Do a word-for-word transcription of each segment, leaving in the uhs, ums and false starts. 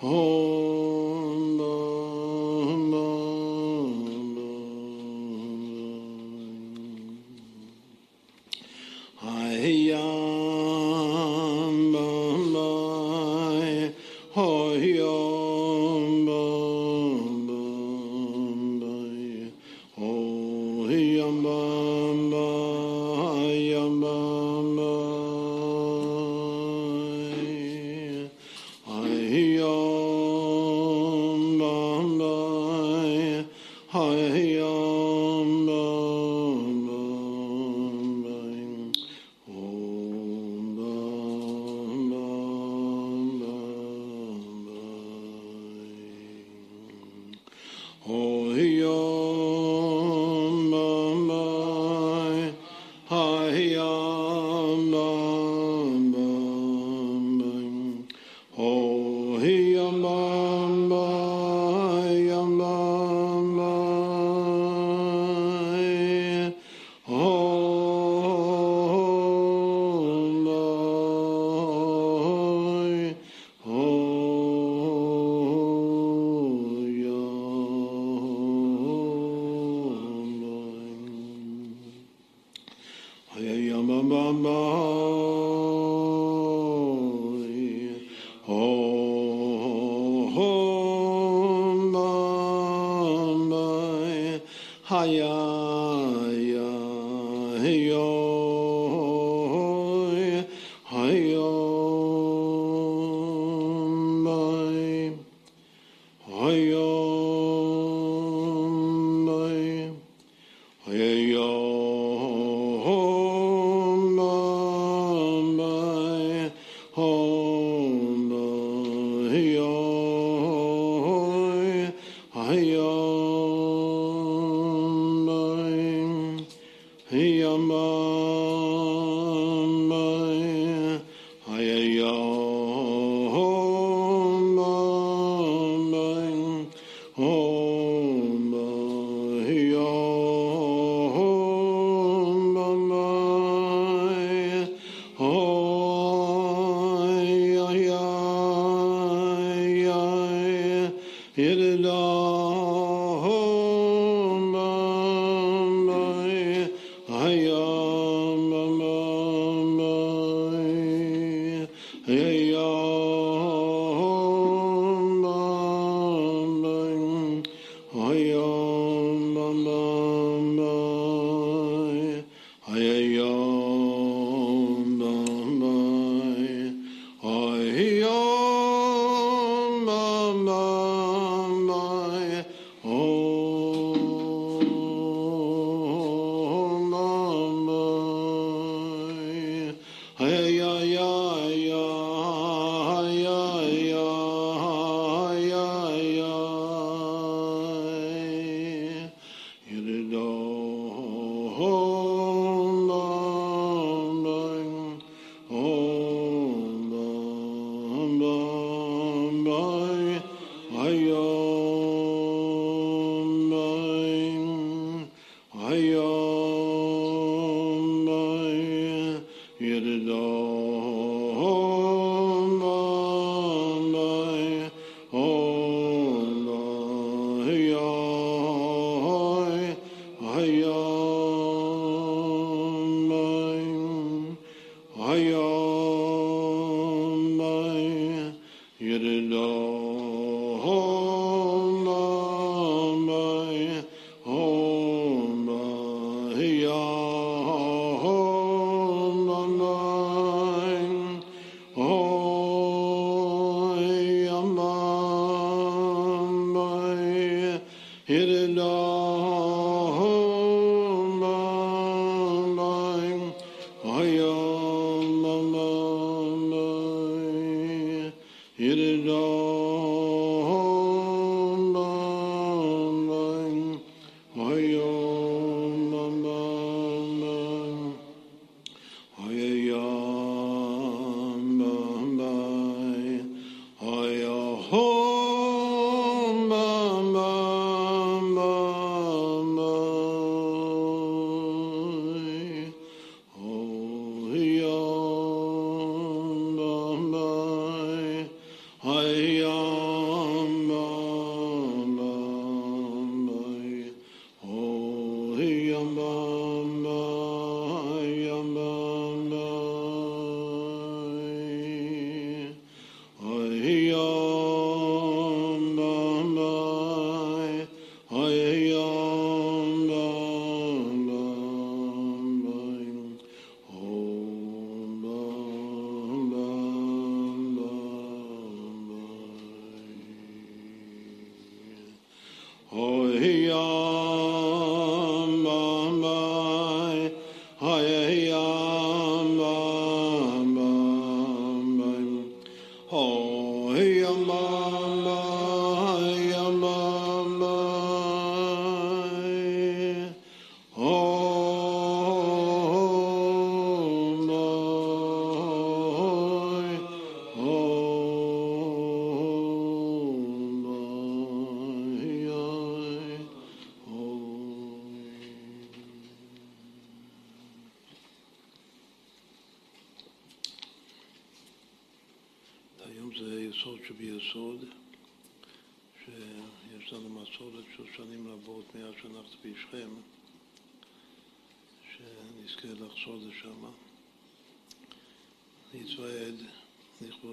Hey,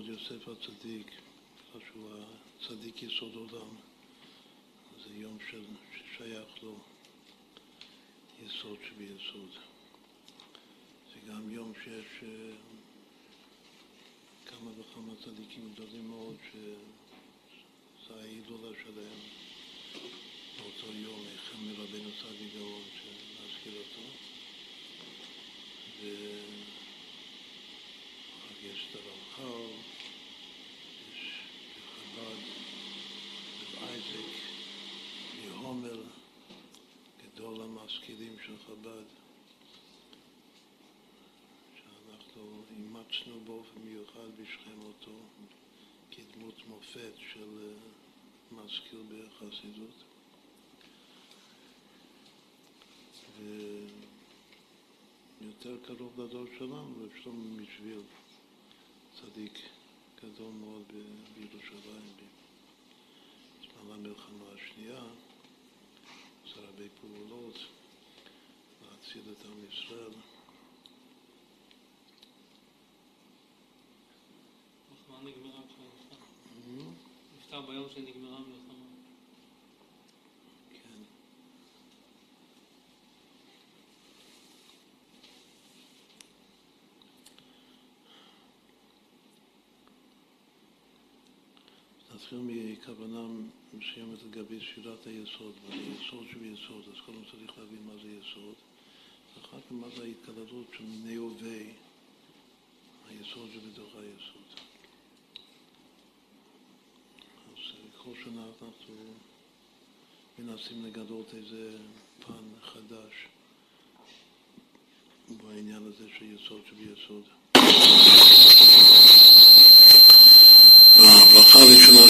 יוסף הצדיק, שהוא הצדיק יסוד עולם, זה יום ששייך לו יסוד שביסוד. זה גם יום שיש כמה וכמה צדיקים גדולים מאוד שזה האידולה שלהם. באותו יום החמי רבנו צדיק גאון שנזכיר אותו, ויש דבר אחר אייזק, יהומר, גדול המשכילים של חב"ד, שאנחנו אימצנו באופן מיוחד בשכם אותו כדמות מופת של משכיל בחסידות. ויותר קרוב לדור שלנו, ושלמה משביל, צדיק גדול מאוד בירושלים. על המלחמה השנייה, עושה הרבה פעולות להציל את עם ישראל. מה נגמרה המלחמה? נפטר ביום שנגמרה המלחמה. כן. נתחיל מכוונה מסיימת לגבי שירת היסוד, מה זה יסוד שביסוד, אז קודם צריך להבין מה זה יסוד. אחר כך מה זה ההתקלדות של מיני הווי, היסוד שבתוך היסוד. אז כל שנה אנחנו מנסים לגדות איזה פן חדש בעניין הזה של יסוד שביסוד. ההברכה הראשונה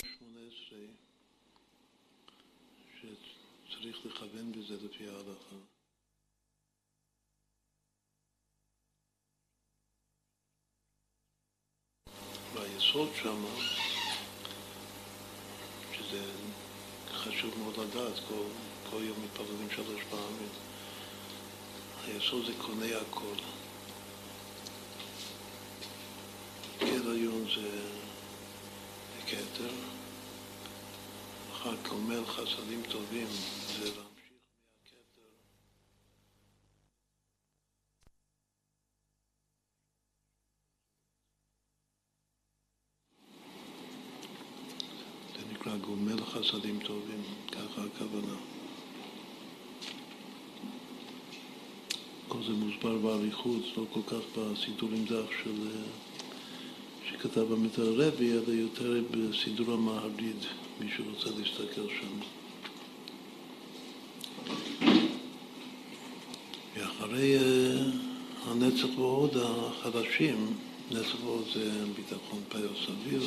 לכוון בזה לפי ההלכה. והיסוד שם, שזה חשוב מאוד לדעת, כל, כל יום מתפללים שלוש פעמים, היסוד זה קונה הכל. גדעיון זה כתר, אחר כומל חסדים טובים זה רע. גומל חסדים טובים, ככה הכוונה. כל זה מוסבר בעריכות, לא כל כך בסידור המדח של שכתב המת הרבי, אלא יותר בסידור המהרי"ד, מי שרוצה להסתכל שם. ואחרי הנצח ועוד החדשים, נצח ועוד זה ביטחון פיר סביר,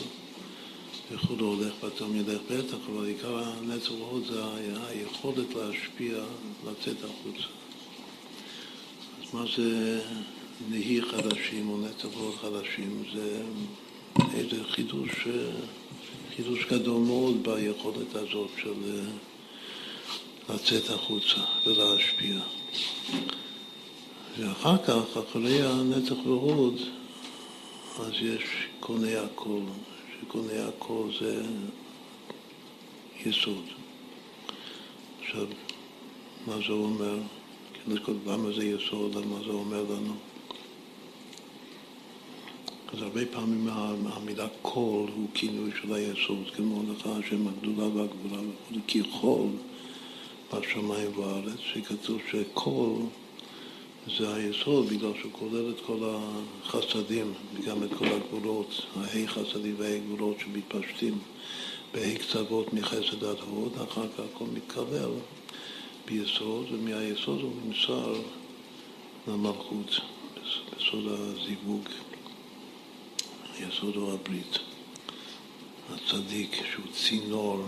ייחוד הולך בתום ילך בטח, אבל עיקר הנצח ועוד זה היכולת להשפיע, לצאת החוצה. אז מה זה נהי חדשים או נצח ועוד חדשים? זה איזה חידוש, חידוש גדול מאוד ביכולת הזאת של לצאת החוצה ולהשפיע. ואחר כך, אחרי הנצח ועוד, אז יש קונה הכל. שקונה הכל זה יסוד. עכשיו, מה זה אומר? למה זה יסוד? מה זה אומר לנו? אז הרבה פעמים המילה כל הוא כינוי של היסוד, כמו לך השם הגדולה והגבולה, וכו'. כי כל השמיים והארץ, שכתוב שכל זה היסוד, בגלל שהוא כולל את כל החסדים וגם את כל הגבולות, ההי חסדים וההי גבולות שמתפשטים בהקצוות מחסד עד הוד, אחר כך הכל מתקבל ביסוד, ומהיסוד הוא נמסר למלכות, בסוד הזיווג. יסוד הוא הברית, הצדיק שהוא צינור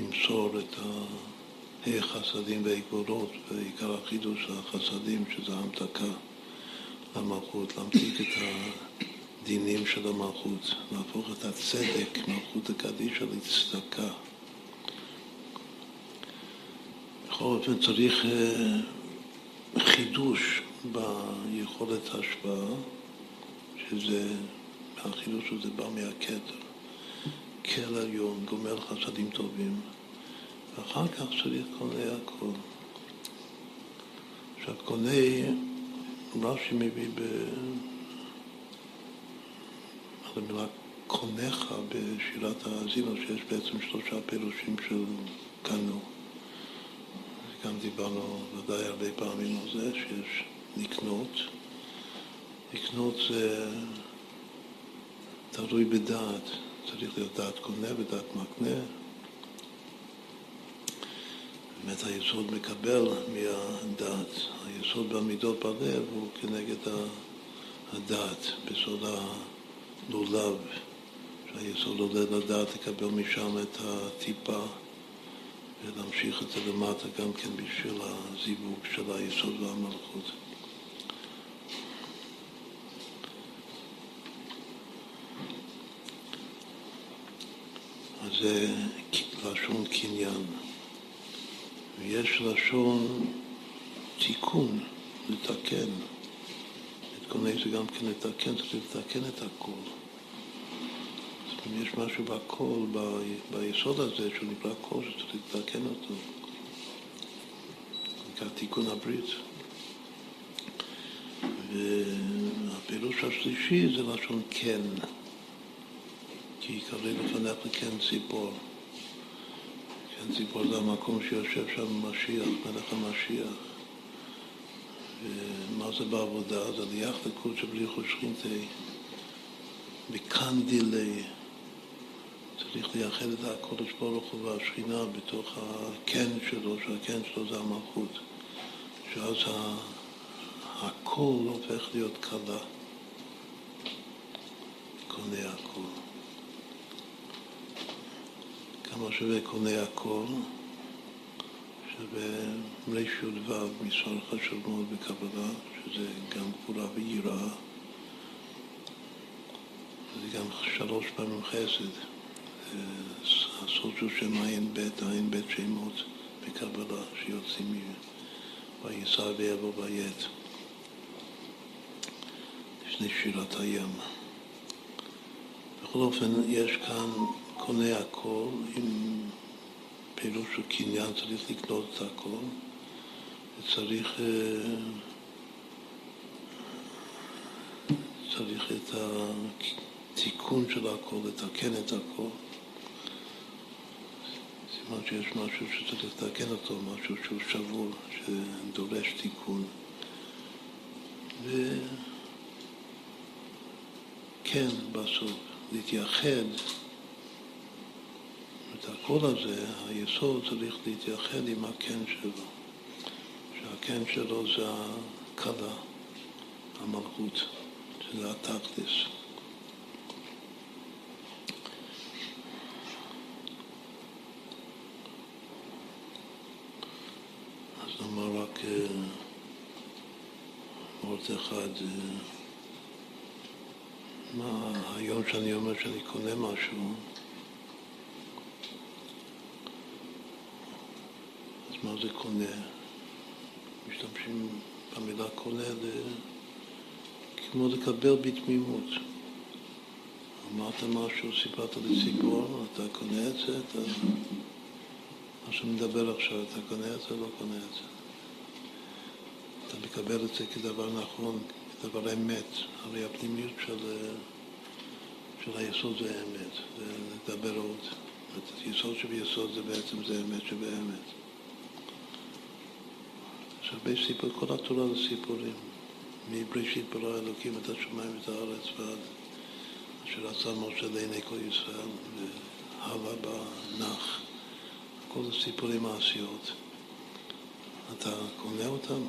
למסור את החסדים והגבולות, ועיקר החידוש החסדים שזה המתקה למלכות, להמתיק את הדינים של המלכות, להפוך את הצדק, מלכות הקדישה, לצדקה. בכל אופן צריך חידוש ביכולת ההשפעה, שזה, החידוש הזה בא מהקטר, כל היום, גומר חסדים טובים, ואחר כך צריך קונה הכל. עכשיו קונה, רש"י מביא ב... על המילה קונחה בשירת האזינו, שיש בעצם שלושה פירושים של קנו. גם דיברנו ודאי הרבה פעמים על זה, שיש לקנות. לקנות זה תלוי בדעת, צריך להיות דעת קונה ודעת מקנה. באמת היסוד מקבל מהדעת, היסוד בעמידות בלב הוא כנגד הדעת, בסוד הלולב, שהיסוד עולה לדעת לקבל משם את הטיפה ולהמשיך את זה למטה גם כן בשביל הזיווג של היסוד והמלכות. זה לשון קניין, ויש לשון תיקון, לתקן. את קונה זה גם כן לתקן, צריך לתקן את הכל. יש משהו בכל, ביסוד הזה, שהוא נקרא כל, שצריך לתקן אותו. נקרא תיקון הברית. והפירוש השלישי זה לשון כן. כי קרא לפניך לקן ציפור. קן ציפור זה המקום שיושב שם משיח, מלך המשיח. ומה זה בעבודה? זה ליח לקוד שבלי חושכינתי. בקנדילי צריך לייחד את הקודש ברוך הוא והשכינה בתוך הקן שלו, שהקן שלו זה המלכות. שאז הכל הופך להיות קלה. קונה הכל. כמה שווה קונה הכל, שבמרי שולביו מספר חשוב מאוד בקבלה, שזה גם גבולה ויראה, זה גם שלוש פעמים חסד, הסוד של שם עין בית, עין בית שמות בקבלה, שיוצאים מייסע ויבוא בית, לפני שירת הים. בכל אופן, יש כאן קונה הכל, עם פעילות של קניין צריך לקנות את הכל, וצריך צריך את התיקון של הכל, לתקן את הכל. סימן שיש משהו שצריך לתקן אותו, משהו שהוא שבור, שדורש תיקון. וכן, בסוף, להתייחד. את הכל הזה, היסוד צריך להתייחד עם הקן שלו, שהקן שלו זה הקלה, המלכות, שזה התכלס. אז נאמר רק עוד אחד, מה, היום שאני אומר שאני קונה משהו, מה זה קונה? משתמשים במילה קונה כמו לקבל בתמימות. אמרת משהו, סיפרת לציבור, אתה קונה את זה, אתה... מה שמדבר עכשיו, אתה קונה את זה, לא קונה את זה. אתה מקבל את זה כדבר נכון, כדבר אמת. הרי הפנימיות של, של היסוד זה אמת, זה לדבר עוד. את יסוד שביסוד זה בעצם זה אמת שבאמת. יש הרבה סיפור, כל התורה זה סיפורים. מבראשית ברא אלוקים את השמיים ואת הארץ ועד אשר עשה משה לעיני כל ישראל והלאה בנח. כל הסיפורים מעשיות. אתה קונה אותם?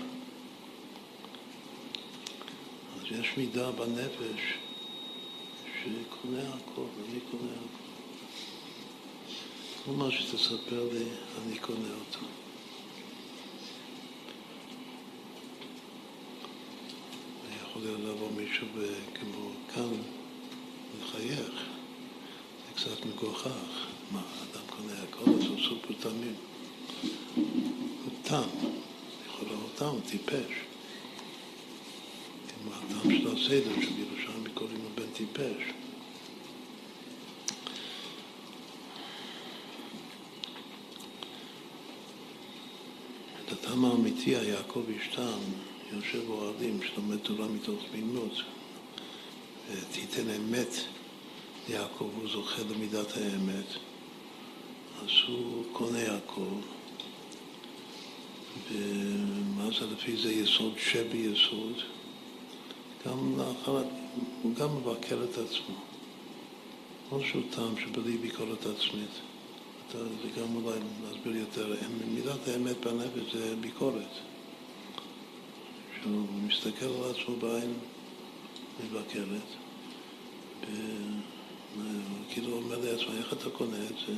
אז יש מידה בנפש שקונה הכל, אני קונה הכל. כל מה שתספר לי, אני קונה אותו. אני יכול לעבור מישהו כמו כאן ולחייך. זה קצת מגוחך. מה, אדם קונה הכל, אז הוא סופר תמים. הוא תם. אני יכול לראות תם, הוא טיפש. כמו התם של הסדר שבירושלים קוראים לו בן טיפש. הטעם האמיתי, יעקב אשתם, יושב אוהלים, שלומד תורה מתוך מינות, תיתן אמת, יעקב הוא זוכה למידת האמת, אז הוא קונה יעקב, ומה זה לפי זה יסוד שביסוד, גם לאחר, הוא גם מבקר את עצמו, משהו טעם שבלי ביקורת עצמית. זה גם אולי להסביר יותר, מידת האמת בנפש זה ביקורת. שהוא מסתכל על עצמו בעין מבקרת, וכאילו אומר לעצמו, איך אתה קונה את זה?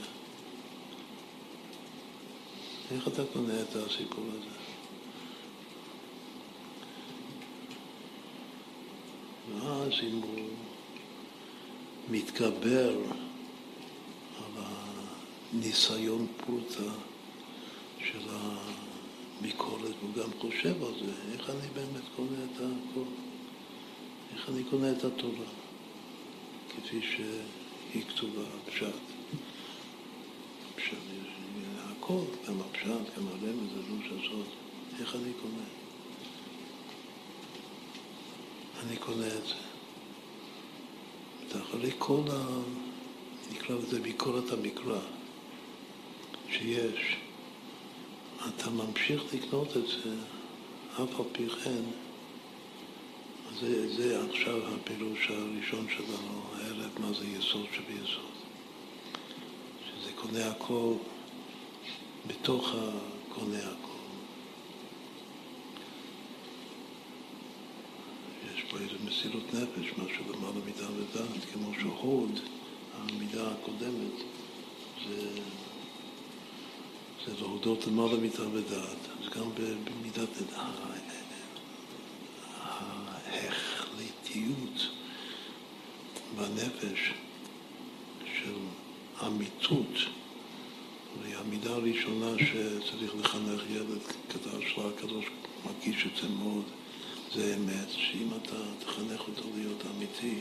איך אתה קונה את הסיפור הזה? ואז אם הוא מתגבר ניסיון פרוטה של הביקורת, הוא גם חושב על זה, איך אני באמת קונה את הכל, איך אני קונה את התורה, כפי שהיא כתובה, הפשט. הפשט יש הכל, גם הפשט, גם הרמז, הלוש הסוד, איך אני קונה? אני קונה את זה. ואחרי כל ה... נקרא לזה ביקורת המקרא שיש, אתה ממשיך לקנות את זה אף על פי כן. זה, זה עכשיו הפירוש הראשון שלנו הערב, מה זה יסוד שביסוד, שזה קונה הכל בתוך הקונה הכל. יש פה איזו מסירות נפש, משהו למעלה מידה ודעת, כמו שהוד המידה הקודמת זה, זה להודות למעלה מידה ודעת, אז גם במידת ההחליטיות בנפש של אמיתות. היא המידה הראשונה שצריך לחנך ילד כדי שהקדוש מרגיש את זה מאוד, זה אמת, שאם אתה תחנך אותו להיות אמיתי,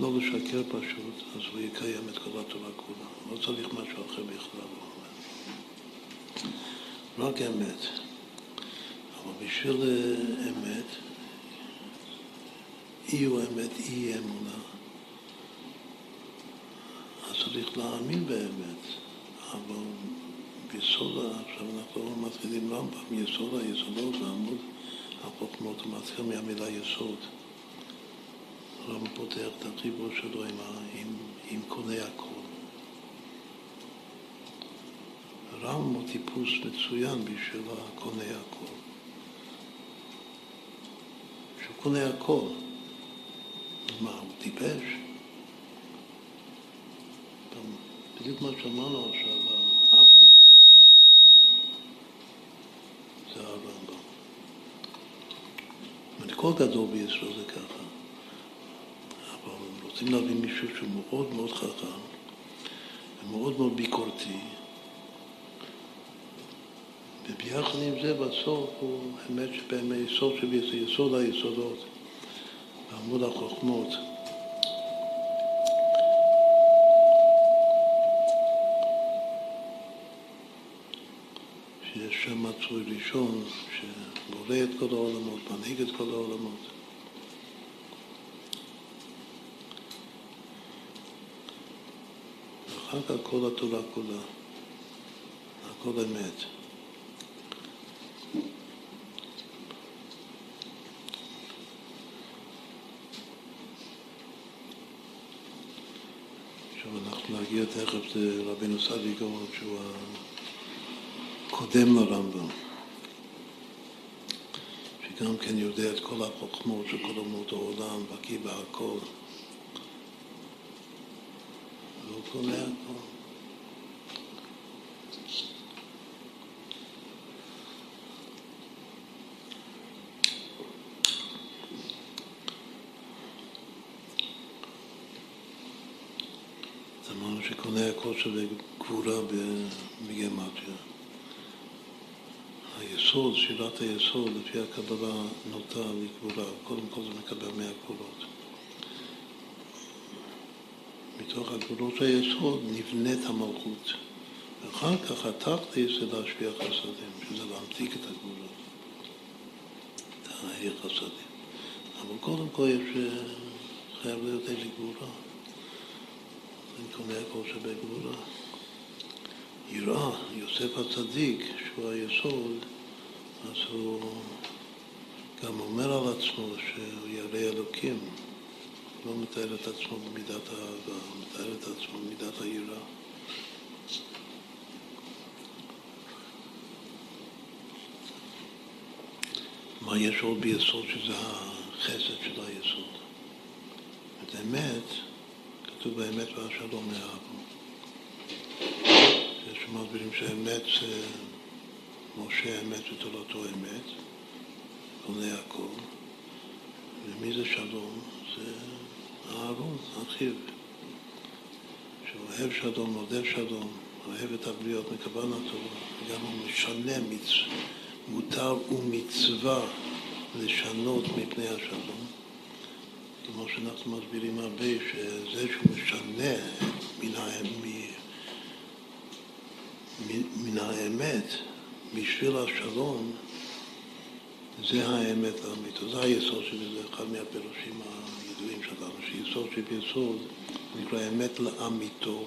לא לשקר פשוט, אז הוא יקיים את כל התורה כולה. לא צריך משהו אחר בכלל, הוא אומר. רק אמת. אבל בשביל אמת, אי הוא אמת, אי אמונה. אז צריך להאמין באמת. אבל ביסוד, עכשיו אנחנו מתחילים רמב"ם, יסוד היסודות, לעמוד החוכמות, הוא מתחיל מהמילה יסוד. הרמב"ם פותח את החיבור שלו עם קונה הכל. הרמב"ם הוא טיפוס מצוין בשביל הקונה הכל. שהוא קונה הכל. מה, הוא טיפש? בדיוק מה שמענו עכשיו, אף טיפוס זה הרמב"ם. כל גדול בישראל זה ככה. רוצים להביא מישהו שהוא מאוד מאוד חכם ומאוד מאוד ביקורתי, וביחד עם זה בסוף הוא האמת שבאמת יסוד שביסוד, יסוד היסודות, בעמוד החוכמות. שיש שם מצוי ראשון שבורא את כל העולמות, מנהיג את כל העולמות. אחר כך כל התורה כולה, הכל אמת. עכשיו אנחנו נגיע תכף לרבינו סאלי גאון, שהוא הקודם לרמב"ם, שגם כן יודע את כל החוכמות של כל אומות העולם, בקיא בהכל. והוא קונה הכל. זה אמרנו שקונה הכל שווה גבורה בגימטריה. היסוד, שאלת היסוד, לפי הקבלה נוטה לגבורה. קודם כל זה מקבל מהגבורות. מתוך הגבורות היסוד נבנית המלכות. ואחר כך התכלית זה להשפיע חסדים, שזה להמתיק את הגבורות. את החסדים. אבל קודם כל יש חייב להיות איזה גבורה. אני קונה הכל שבגבורה. יראה, יוסף הצדיק, שהוא היסוד, אז הוא גם אומר על עצמו שהוא ירא אלוקים. הוא לא מתאר את עצמו במידת האהבה, הוא מתאר את עצמו במידת היראה. מה יש עוד ביסוד שזה החסד של היסוד? את האמת, כתוב באמת והשלום מאהבו. יש שמעברים שהאמת זה משה, האמת ותורתו אמת, בונה יעקב. ומי זה שלום? זה אהרון, אחיו, שאוהב שלום, עודף שלום, אוהב את הבריות, מכוון התורה. גם הוא משנה מצווה, מותר ומצווה לשנות מפני השלום. כמו שאנחנו מסבירים הרבה, שזה שהוא משנה מן האמת, מן האמת, בשביל השלום, זה האמת האמיתו. זה היסוד שלי, זה אחד מהפירושים הידועים שלנו, שיסוד שביסוד נקרא אמת לאמיתו.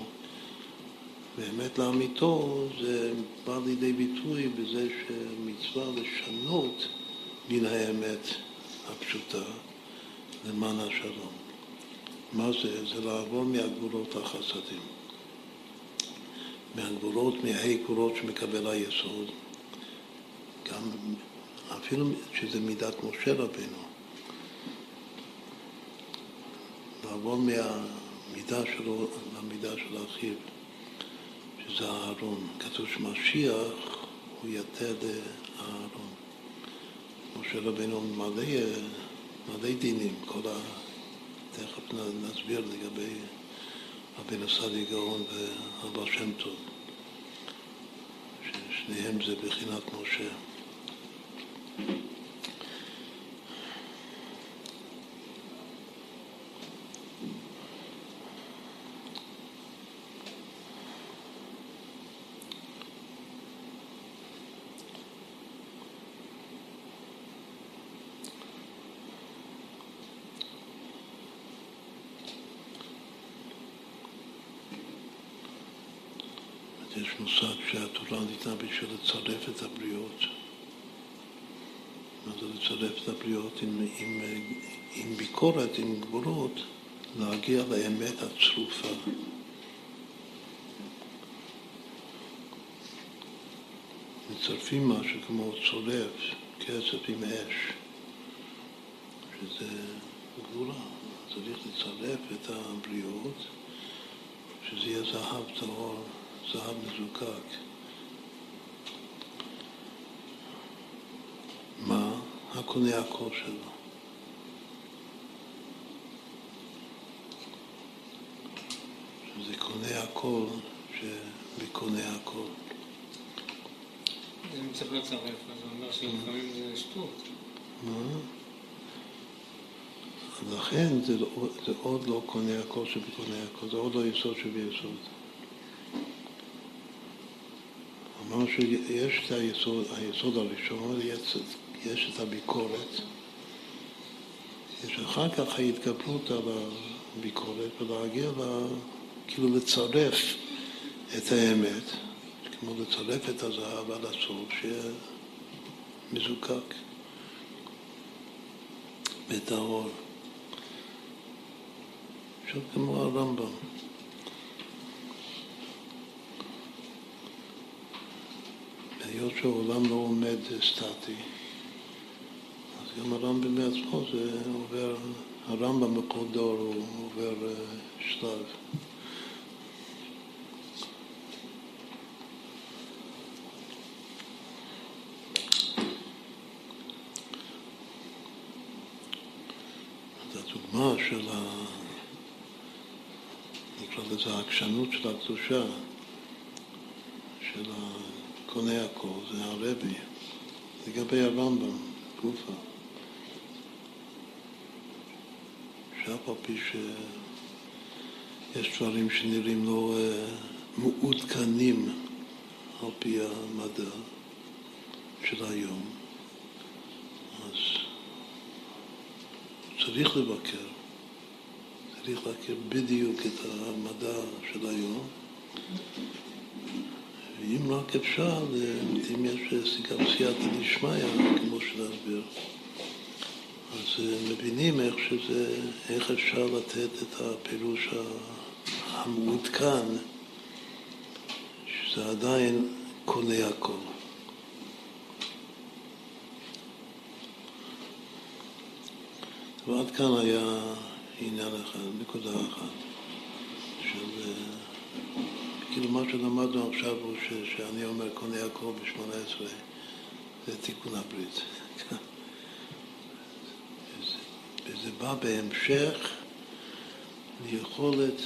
ואמת לאמיתו זה בא לידי ביטוי בזה שמצווה לשנות מן האמת הפשוטה למען השלום. מה זה? זה לעבור מהגבולות החסדים. מהגבולות, מההיקורות שמקבל היסוד, גם אפילו שזה מידת משה רבינו, לעבור מהמידה שלו למידה של אחיו, שזה אהרון. כתוב שמשיח הוא יתד אהרון. משה רבינו מלא, מלא דינים, כל ה... תכף נסביר לגבי רבינו סאלי גאון והבעל שם טוב, ששניהם זה בחינת משה. יש מושג שהתורה ניתנה בשביל לצרף את הבריות. מה זה לצרף את הבריות? עם, עם, עם ביקורת, עם גבולות, להגיע לאמת הצרופה. מצרפים משהו כמו צורף, כסף עם אש, שזה גבולה. צריך לצרף את הבריות, שזה יהיה זהב טהור. זהב מזוקק. מה? הקונה הכל שלו. שזה קונה הכל שבקונה הכל. אם צריך לצרף, אז הוא אומר שלפעמים זה שטות. מה? לכן זה, זה עוד לא קונה הכל שבקונה הכל. זה עוד לא יסוד שביסוד. אמרנו שיש את היסוד, היסוד הראשון, יש, יש את הביקורת, יש אחר כך ההתגברות על הביקורת ולהגיע לה, כאילו לצרף את האמת, כמו לצלף את הזהב על הסוף שמזוקק בטהור. עכשיו כמו הרמב"ם. היות שהעולם לא עומד סטטי, אז גם הרמב"ם בעצמו זה עובר, הרמב"ם בכל דור הוא עובר שלב. הדוגמה של ה... נקרא לזה העקשנות של הקדושה, של ה... קונה הכל, זה הרבי, לגבי הרמב"ם, גופה. שאף על פי שיש דברים שנראים לו מעודכנים על פי המדע של היום, אז צריך לבקר, צריך לבקר בדיוק את המדע של היום. אם רק אפשר, אם יש סיכם סייעתא דשמיא, כמו שנסביר, אז מבינים איך שזה, איך אפשר לתת את הפירוש המעודכן, שזה עדיין קונה הכל. ועד כאן היה עניין אחד, נקודה אחת, של... כאילו מה שלמדנו עכשיו הוא שאני אומר קונה הכל ב-שמונה עשרה זה תיקון הברית. וזה בא בהמשך ליכולת,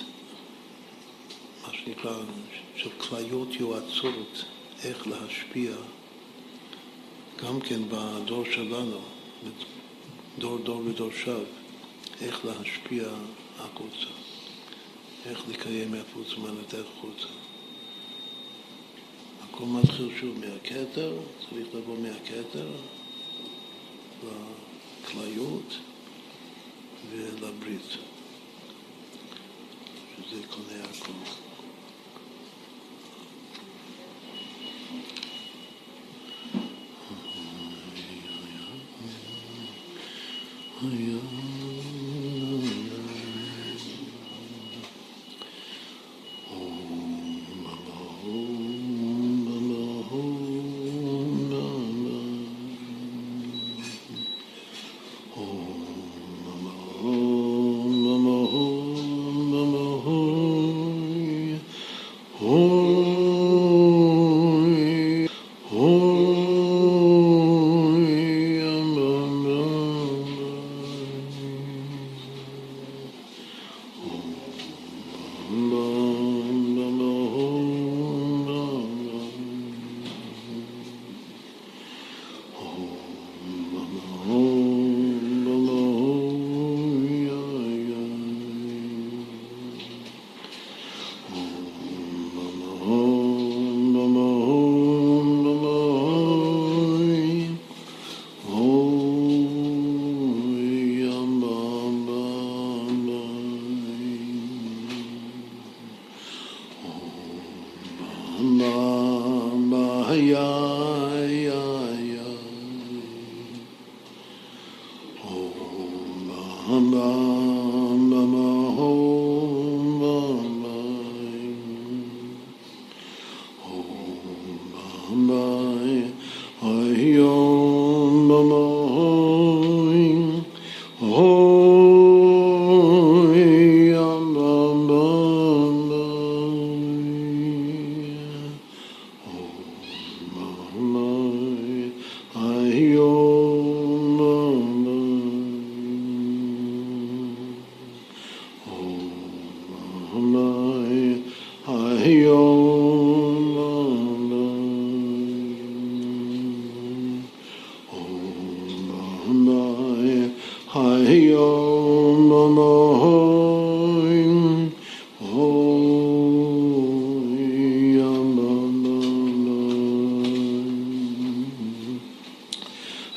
מה שנקרא, של כליות יועצות, איך להשפיע גם כן בדור שלנו, דור דור ודורשיו, איך להשפיע החוצה, איך לקיים מהפוץ ומנתך חוצה. הכל מתחיל שוב מהכתר, צריך לבוא מהכתר לכליות ולברית, שזה קונה הכל.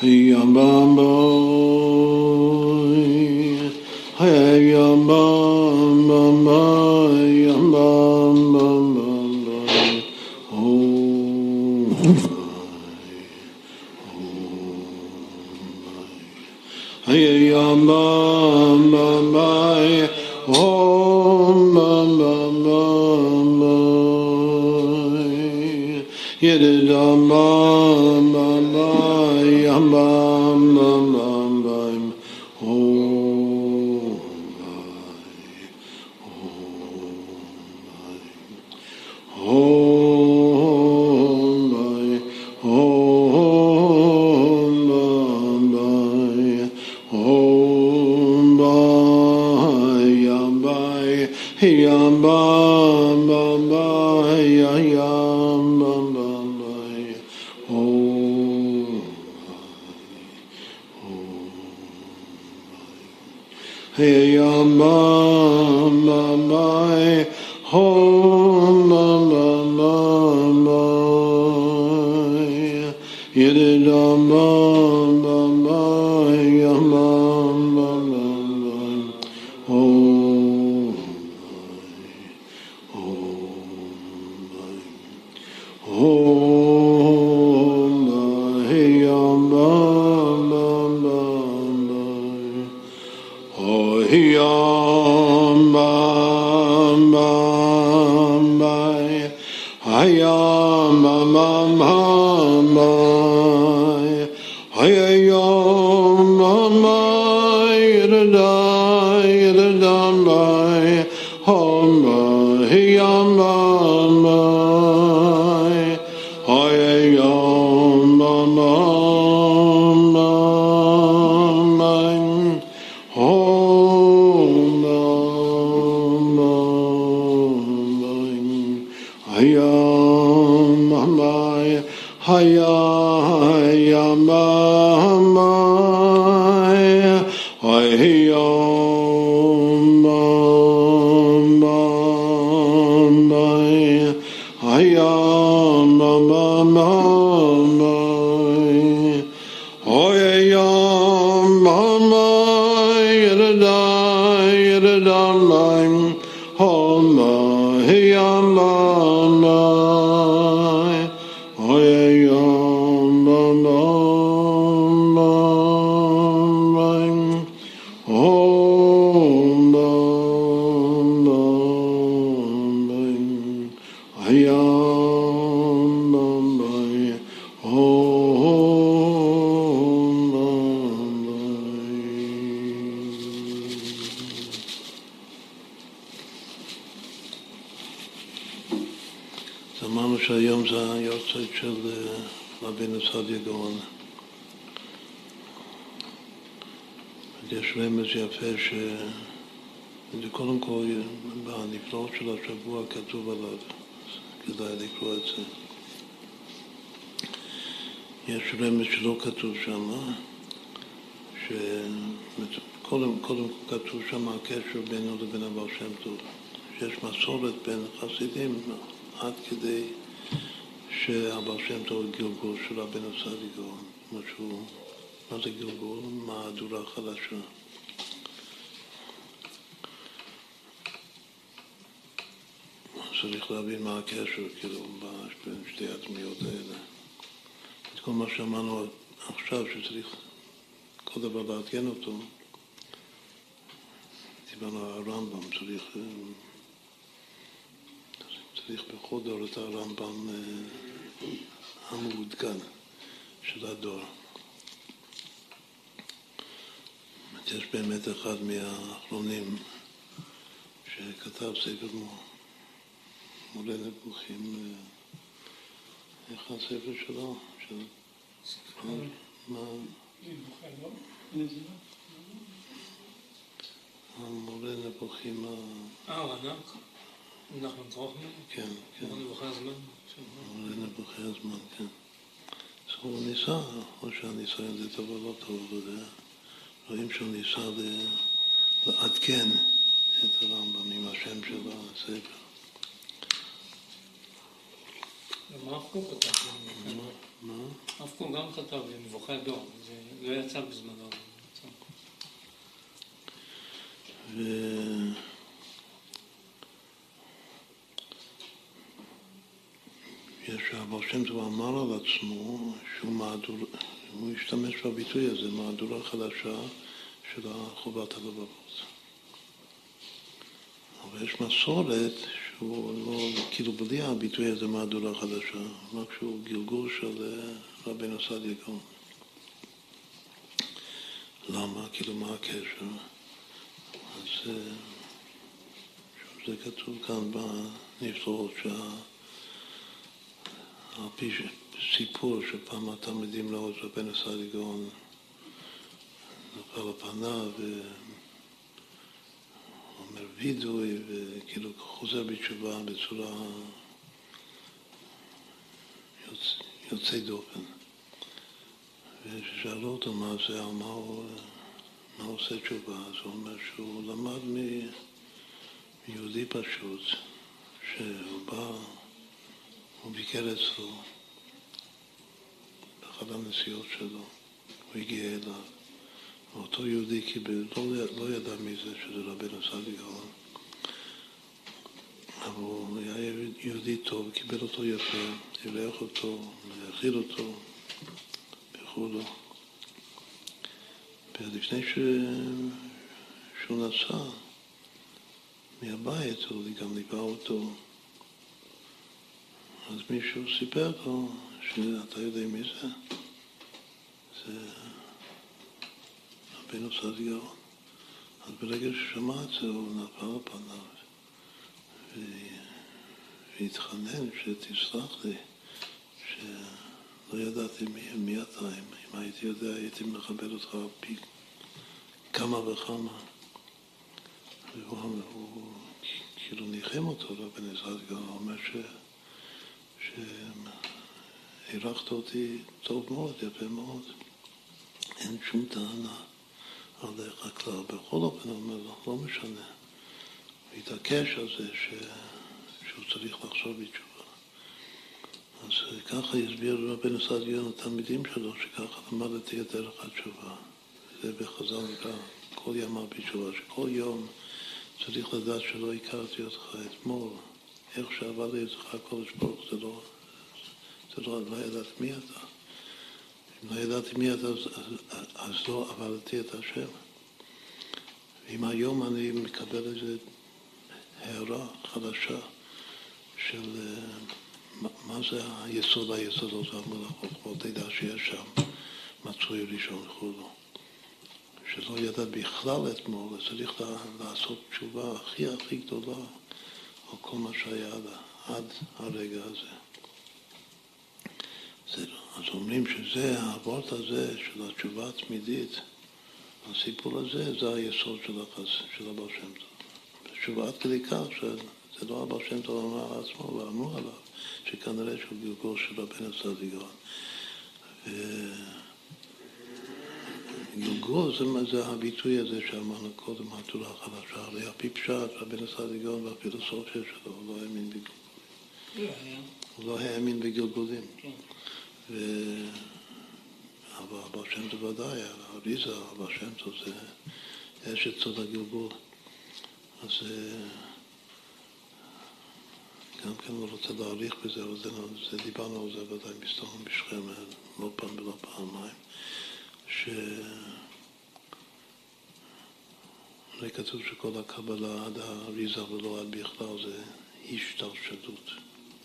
Hey, yam bam bam bam, yam bam bam bam. Yere dama mama yama mama mama oh my oh my oh my oh my oh my yamba yamba mama yamba Hey, mama, mama, oh, mama, mama, yere mama, mama, mama, mama, oh, oh, oh, mama, hey, mama. צריך להבין מה הקשר, כאילו, בשתי התמיות האלה. את כל מה שאמרנו עכשיו, שצריך כל דבר להתקן אותו, דיברנו הרמב"ם, צריך, צריך בכל דור את הרמב"ם המעודכן של הדור. יש באמת אחד מהאחרונים שכתב ספר מורה נבוכים, איך הספר שלו? ספר? מה? נבוכים, לא? נזילה? המורה נבוכים ה... אה, רנק? נחמן דרוכמן? כן, כן. מורה נבוכי הזמן? מורה נבוכי הזמן, כן. אז הוא ניסה, או שהניסיון זה טוב או לא טוב, וזה... רואים שהוא ניסה לעדכן את הרמב"ם עם השם של הספר. מה אף קום כתב? מה? אף קום גם כתב, מבוכי הדור, זה לא יצא בזמנו. יש שהבר שם טוב אמר על עצמו שהוא מהדור, הוא השתמש בביטוי הזה, מהדורה החדשה של חובת הלבבות. אבל יש מסורת שהוא לא, כאילו בלי הביטוי הזה מהדולה החדשה, רק שהוא גלגול של רבנו סעדיה גאון. למה? כאילו מה הקשר? אז זה כתוב כאן בנפסורות שעל פי סיפור שפעם התלמידים לא עוד רבנו סעדיה גאון נפל לפניו ו... אומר וידוי, וכאילו חוזר בתשובה בצורה יוצא, יוצא דופן. וששאלו אותו מה זה, מה הוא, מה הוא עושה תשובה, אז הוא אומר שהוא למד מיהודי פשוט, שהוא בא, הוא ביקר אצלו, באחד הנסיעות שלו, הוא הגיע אליו. אותו יהודי קיבל, לא, לא ידע מי זה, שזה רבנו סעדיה גאון. אבל הוא היה יהודי טוב, קיבל אותו יפה, הברך אותו, להכיל אותו, וכולו. ולפני ש... שהוא נצא מהבית, הוא גם ליבא אותו. אז מישהו סיפר לו, שאתה יודע מי זה? זה... רבנו סעדיה גאון. אז ברגע ששמע את זה, הוא נפל על פניו ו... והתחנן שתסלח לי, שלא ידעתי מי, מי אתה, אם, אם הייתי יודע, הייתי מכבד אותך פי כמה וכמה. והוא הוא, הוא, כאילו ניחם אותו, רבנו סעדיה גאון, הוא אומר ש... ש... הערכת אותי טוב מאוד, יפה מאוד. אין שום טענה עליך כלל. בכל אופן הוא אומר, לא משנה. הוא התעקש על זה ש... שהוא צריך לחזור בתשובה. אז ככה הסביר רבנו סעדיה גאון התלמידים שלו, שככה למדתי את דרך התשובה. זה בחז"ל נקרא, כל ימיו בתשובה, שכל יום צריך לדעת שלא הכרתי אותך אתמול. איך שעבדתי איתך הקדוש ברוך הוא, זה לא... זה לא, לא ידעת מי אתה. אם לא ידעתי מי אתה, אז, אז, אז לא עבדתי את השם. ואם היום אני מקבל איזו הערה חדשה של מה, מה זה היסוד היסודות והמלאכות, תדע שיש שם מצוי ראשון וכולו. שלא ידע בכלל אתמול, צריך לעשות תשובה הכי הכי גדולה על כל מה שהיה עד הרגע הזה. אז אומרים שזה, העברת הזה של התשובה התמידית, הסיפור הזה, זה היסוד של, של הבעל שם טוב. התשובה עד כדי כך, שזה לא הבעל שם טוב אמר עצמו, ואמרו עליו, שכנראה שהוא גלגול של רבנו סעדיה גאון. ו... גלגול זה, זה הביטוי הזה שאמרנו קודם, התורה החדשה, הרי הפיפשט, רבנו סעדיה גאון והפילוסופיה שלו, הוא לא האמין בגלגולים. הוא לא האמין בגלגולים. ו... אבל הבעל שם טוב ודאי, הריזה, הבעל שם טוב זה יש את סוד הגלגול. אז גם כן לא רוצה להעריך בזה, אבל זה, זה דיברנו על זה ודאי מסתובבים בשכם, לא פעם ולא פעמיים, ש... זה כתוב שכל הקבלה עד הריזה ולא עד בכלל זה השתלשלות.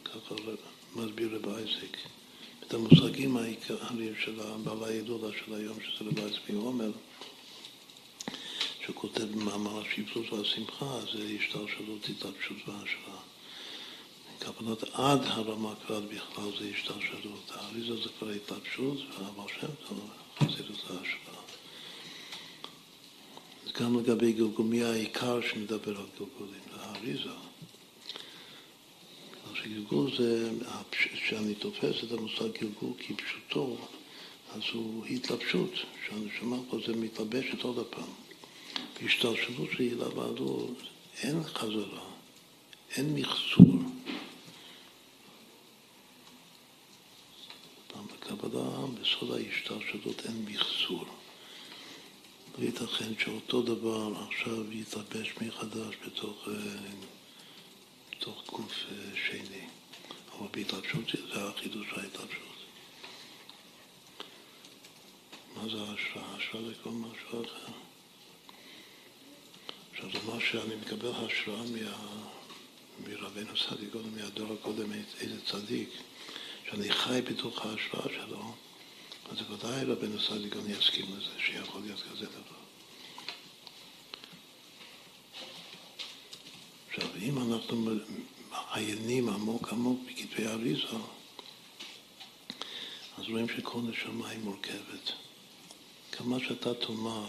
ככה מסביר רב אייזיק. את המושגים העיקריים של בעל ההילולה של היום, שזה רב עצמי עומר, שכותב במאמר השיפוט והשמחה, זה השתלשלות, התלבשות והשפעה. כוונת עד הרמה כבר בכלל זה השתלשלות. האריזה זה כבר התלבשות, והבעל שם טוב חזיר את ההשפעה. אז גם לגבי גלגולים, העיקר שמדבר על גלגולים, זה האריזה. גלגול זה, כשאני תופס את המושג גלגול כפשוטו, אז הוא התלבשות, שהנשמה פה זה מתלבשת עוד הפעם. בהשתלשלות שהיא לבעלות, אין חזרה, אין מחזור. בקבלה, בסוד ההשתלשלות אין מחזור. לא ייתכן שאותו דבר עכשיו יתלבש מחדש בתוך... בתוך גוף שני, אבל בהתלבשות זה החידוש ההתלבשות. מה זה ההשראה? ההשראה זה כל משהו אחר. עכשיו, למה שאני מקבל השראה מרבנו צדיק, עוד מהדור הקודם, איזה צדיק, שאני חי בתוך ההשפעה שלו, אז ודאי רבנו צדיק אני אסכים לזה, שיכול להיות כזה דבר. עכשיו, אם אנחנו מעיינים עמוק עמוק בכתבי אריזה, אז רואים שכל נשמה היא מורכבת. כמה שאתה תאמר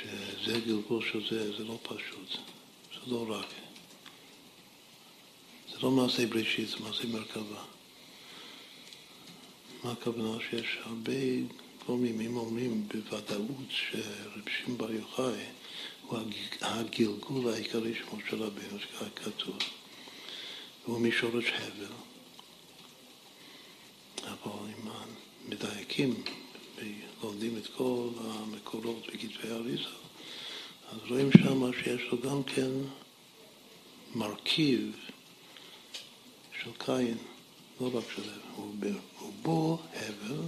שזה גלגול של זה, זה לא פשוט, זה לא רק. זה לא מעשה בראשית, זה מעשה מרכבה. מה הכוונה? שיש הרבה גורמים, אם אומרים בוודאות שרבי שמעון בר יוחאי הוא הגלגול העיקרי של משה רבנו, כתוב. הוא משורש הבל. אבל אם מדייקים ולומדים את כל המקורות וכתבי אריזה, אז רואים שם שיש לו גם כן מרכיב של קין, לא רק של הבל. הוא בו הבל,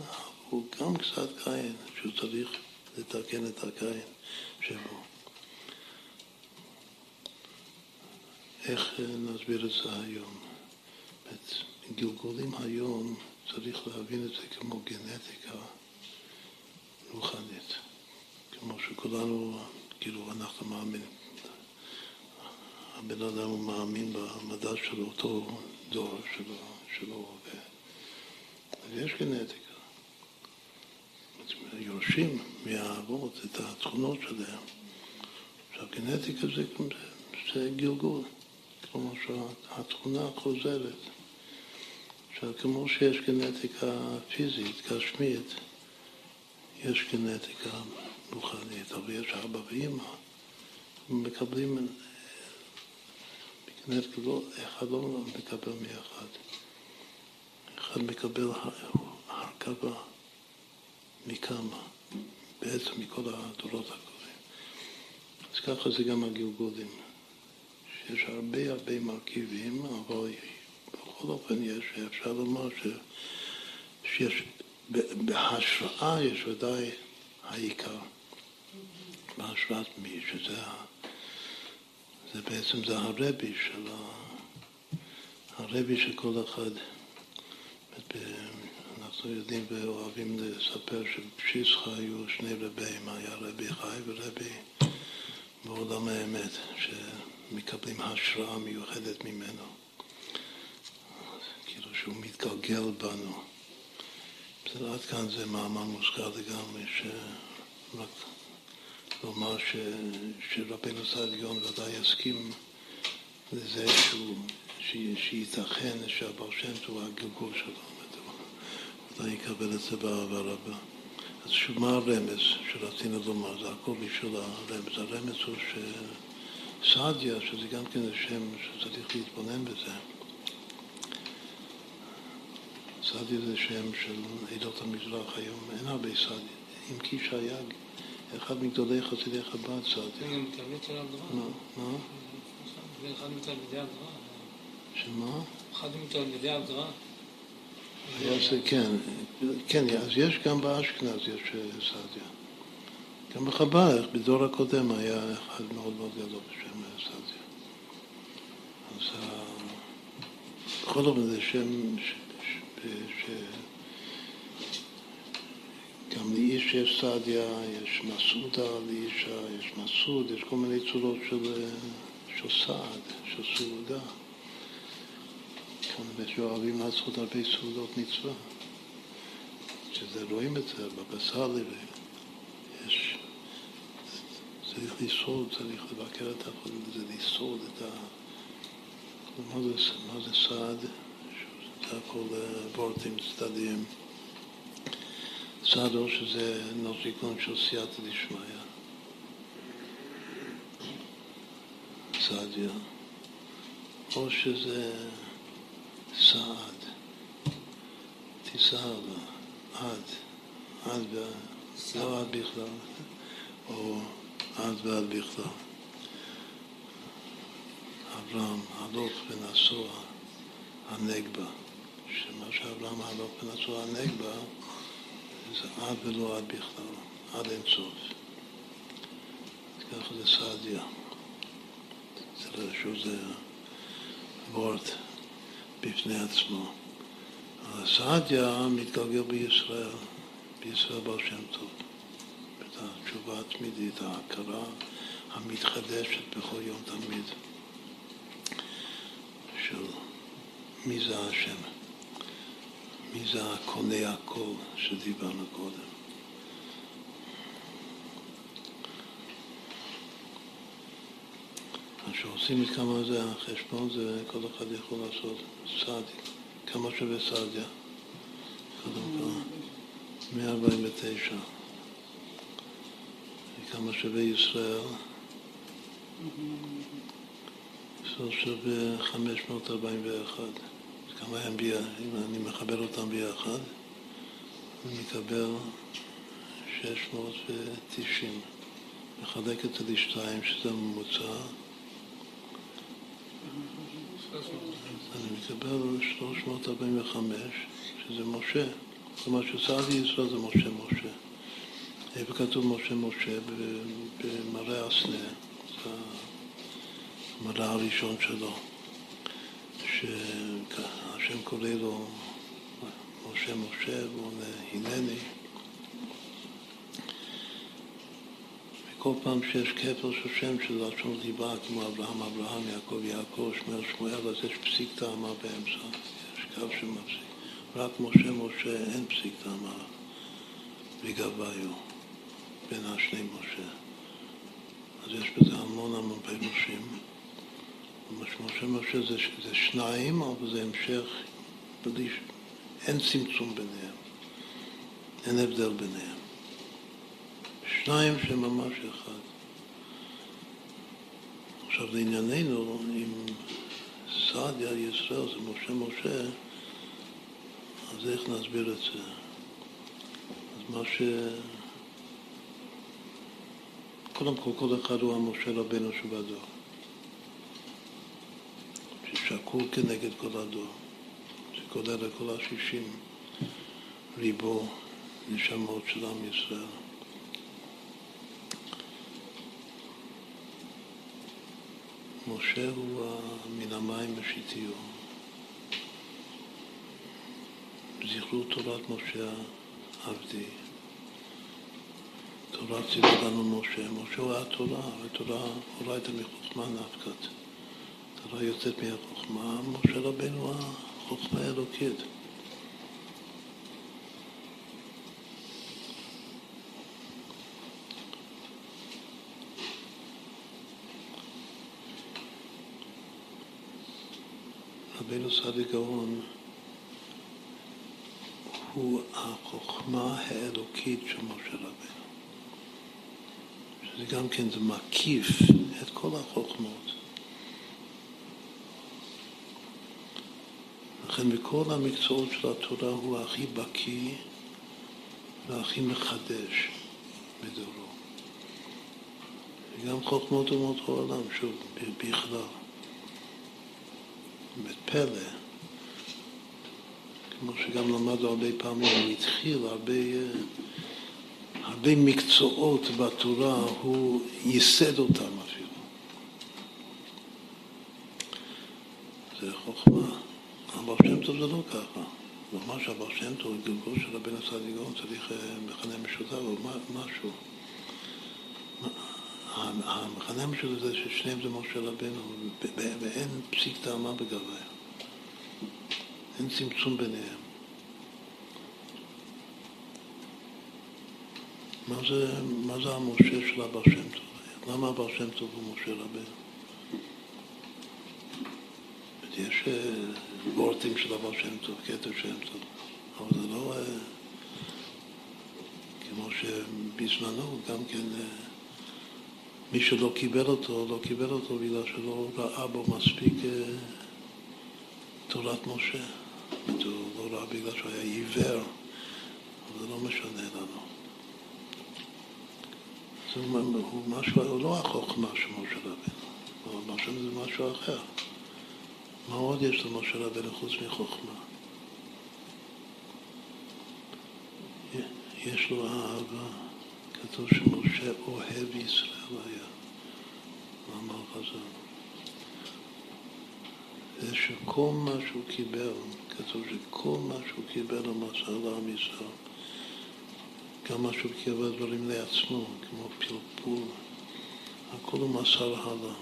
הוא גם קצת קין, שהוא צריך לתקן את הקין שבו. איך נסביר את זה היום? גלגולים היום צריך להבין את זה כמו גנטיקה רוחנית, כמו שכולנו, כאילו אנחנו מאמינים. הבן אדם הוא מאמין במדע של אותו דור שלו, שלו ויש גנטיקה. יורשים מהאבות את התכונות שלהם. עכשיו, גנטיקה זה, זה גלגול. כלומר שהתכונה חוזרת. עכשיו, כמו שיש גנטיקה פיזית, גשמית, יש גנטיקה רוחנית, אבל יש אבא ואמא, הם מקבלים, בגנטיקה לא, אחד לא מקבל מאחד. אחד מקבל הרכבה מכמה, בעצם מכל הדורות הקודמים. אז ככה זה גם הגלגולים. יש הרבה הרבה מרכיבים, אבל בכל אופן יש, אפשר לומר ש... שיש, בהשראה יש ודאי העיקר. בהשראת מי, שזה זה בעצם זה הרבי של הרבי של כל אחד. אנחנו יודעים ואוהבים לספר שבפשיסחה היו שני רבים, היה רבי חי ורבי בעולם האמת, ש... מקבלים השראה מיוחדת ממנו. כאילו שהוא מתגלגל בנו. בסדר, עד כאן זה מאמר מוזכר לגמרי, שרק לומר ש... שרבנו צדיק ודאי יסכים לזה שהוא... ש... שייתכן שהבר שם טוב הגלגול שלו. ודאי יקבל את זה באהבה רבה. אז שוב, מה הרמז שרצינו לומר? זה הכל בשביל הרמז. הרמז הוא ש... סעדיה, שזה גם כן שם שצריך להתבונן בזה. סעדיה זה שם של עדות המזרח היום, אין הרבה סעדיה. אם כי שהיה אחד מגדולי חסידי חב"ד סעדיה. אם תלמיד של הדרן. מה? זה אחד מתלמידי הדרן. שמה? אחד מתלמידי הדרן. כן, כן, אז יש גם באשכנז יש סעדיה. גם בחב"ד, בדור הקודם היה אחד מאוד מאוד גדול בשם סעדיה. אז בכל אופן זה שם שגם לאיש יש סעדיה, יש מסעודה לאישה, יש מסעוד, יש כל מיני צורות של סעד, של סעודה. כנראה שאוהבים לעשות הרבה סעודות מצווה, שזה רואים את זה בבשר לראה. צריך לסעוד, צריך לבקר את החולים, זה לסעוד את ה... מה זה סעד? זה הכל וורטים צדדיים. סעד או שזה נוזיקון של סייעתא דשמיא. סעדיה. או שזה סעד. תסעד, עד, עד לא עד בכלל. או... עד ועד בכלל. אברהם, הלוך ונסוע, הנגבה. שמה שאברהם הלוך ונסוע, הנגבה, זה עד ולא עד בכלל, עד אין סוף. ככה זה סעדיה. זה רשו, זה וורט בפני עצמו. הסעדיה מתגלגל בישראל, בישראל בעל שם טוב. את התשובה התמידית, ההכרה המתחדשת בכל יום תמיד של מי זה השם, מי זה הקונה הכל שדיברנו קודם. כשעושים את כמה זה החשבון, זה כל אחד יכול לעשות סעדי, כמה שווה סעדיה? קודם כל, מאה ארבעים ותשע. וכמה שווה ישראל? ישראל שווה חמש מאות ארבעים ואחת. כמה הם ביחד? אם אני מחבר אותם ביחד, אני מקבל שש מאות תשעים. מחלק את זה לשתיים, שזה ממוצע. אני מקבל שלוש מאות ארבעים וחמש, שזה משה. כלומר שסעדי ישראל זה משה משה. איפה כתוב משה משה במראה הסנה, זה המראה הראשון שלו, שהשם קורא לו משה משה, והוא הנני. וכל פעם שיש כפל של שם של לשון דיבה, כמו אברהם, אברהם, יעקב, יעקב, שמואל, שמואל, אז יש פסיק טעמה באמצע, יש קו שמפסיק. רק משה משה אין פסיק טעמה בגביו. בין השני משה. אז יש בזה המון המון פירושים. משה משה זה, זה שניים, אבל זה המשך, בלי, אין צמצום ביניהם. אין הבדל ביניהם. שניים שממש אחד. עכשיו לענייננו, אם סעדיה ישראל זה משה משה, אז איך נסביר את זה? אז מה ש... קודם כל, כל אחד הוא המשה רבנו שבדור, ששקול כנגד כל הדור, שכולל לכל השישים ריבו נשמות של עם ישראל. משה הוא מן המים משיתיהו. זכרו תורת משה עבדי. תורה צילה לנו משה, משה הוא היה תורה, ותורה הורייתה מחוכמה נפקת. תורה יוצאת מהחוכמה, משה רבנו החוכמה האלוקית. רבנו צדיק גאון הוא החוכמה האלוקית של משה רבנו. זה גם כן, זה מקיף את כל החוכמות. לכן בכל המקצועות של התורה הוא הכי בקי והכי מחדש בדורו. וגם חוכמות אומות העולם, שוב, בכלל. בפלא, כמו שגם למדנו הרבה פעמים, הוא התחיל הרבה... הרבה מקצועות בתורה הוא ייסד אותם אפילו. זה חוכמה. אבל שם טוב זה לא ככה. ממש אבל שם טוב, גלגול של הבן הצדיק גאון צריך מכנה משותף או משהו. המכנה המשותף זה ששניהם זה משה רבנו ואין פסיק טעמה בגביהם. אין צמצום ביניהם. מה זה, מה זה המשה של הבעל שם טוב? למה הבעל שם טוב הוא משה רבנו? יש וורטים של הבעל שם טוב, כתר שם טוב, אבל זה לא כמו שבזמנו, גם כן מי שלא קיבל אותו, לא קיבל אותו בגלל שלא ראה בו מספיק תורת משה, הוא לא ראה בגלל שהיה עיוור, אבל זה לא משנה לנו. זה משהו, לא החוכמה של משה רבנו, אבל משהו זה משהו אחר. מה עוד יש למשה רבנו חוץ מחוכמה? יש לו אהבה, כתוב שמשה אוהב ישראל היה, מאמר חז"ל. זה שכל מה שהוא קיבל, כתוב שכל מה שהוא קיבל הוא מסר לעם ישראל. גם מה שהוא קיבל דברים לעצמו, כמו פלפול, הכל הוא מסר הלאה.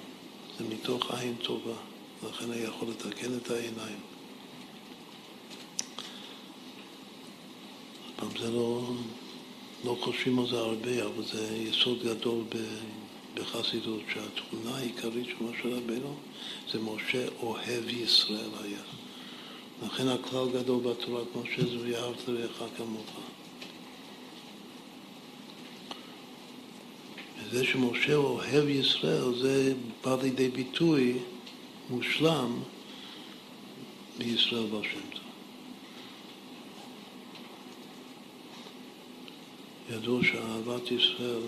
זה מתוך עין טובה, לכן הוא יכול לתקן את העיניים. פעם זה לא, לא חושבים על זה הרבה, אבל זה יסוד גדול ב... בחסידות, שהתכונה העיקרית של משה רבנו זה משה אוהב ישראל היה. לכן הכלל גדול בתורת משה זה ואהבת לרעך כמוך. וזה שמשה אוהב ישראל זה בא לידי ביטוי מושלם בישראל בר שם טוב. ידעו שאהבת ישראל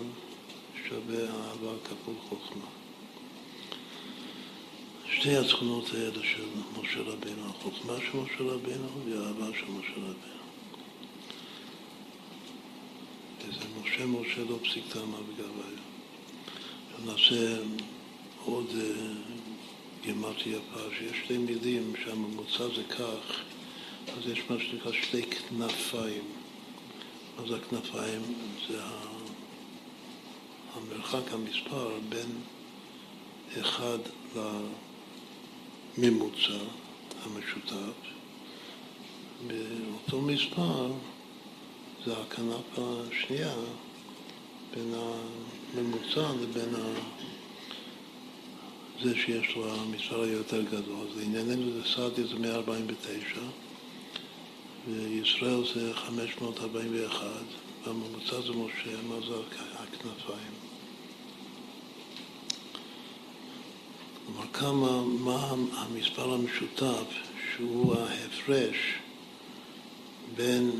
שווה אהבה כפול חוכמה. שתי התכונות האלה של משה רבנו, החוכמה של משה רבנו והאהבה של משה רבנו. וזה משה משה לא פסיקתא מה בגבאי. נעשה עוד גמרתי יפה, שיש שתי מילים שהממוצע זה כך, אז יש מה שנקרא שתי כנפיים. אז הכנפיים זה ה... המרחק המספר בין אחד לממוצע המשותף, באותו מספר זה הכנף השנייה בין הממוצע לבין זה שיש לו המספר היותר גדול. אז לענייננו זה סעדי זה מאה ארבעים ותשע וישראל זה חמש מאות ארבעים ואחת והממוצע זה משה, מה זה הכנפיים? כלומר, מה המספר המשותף שהוא ההפרש בין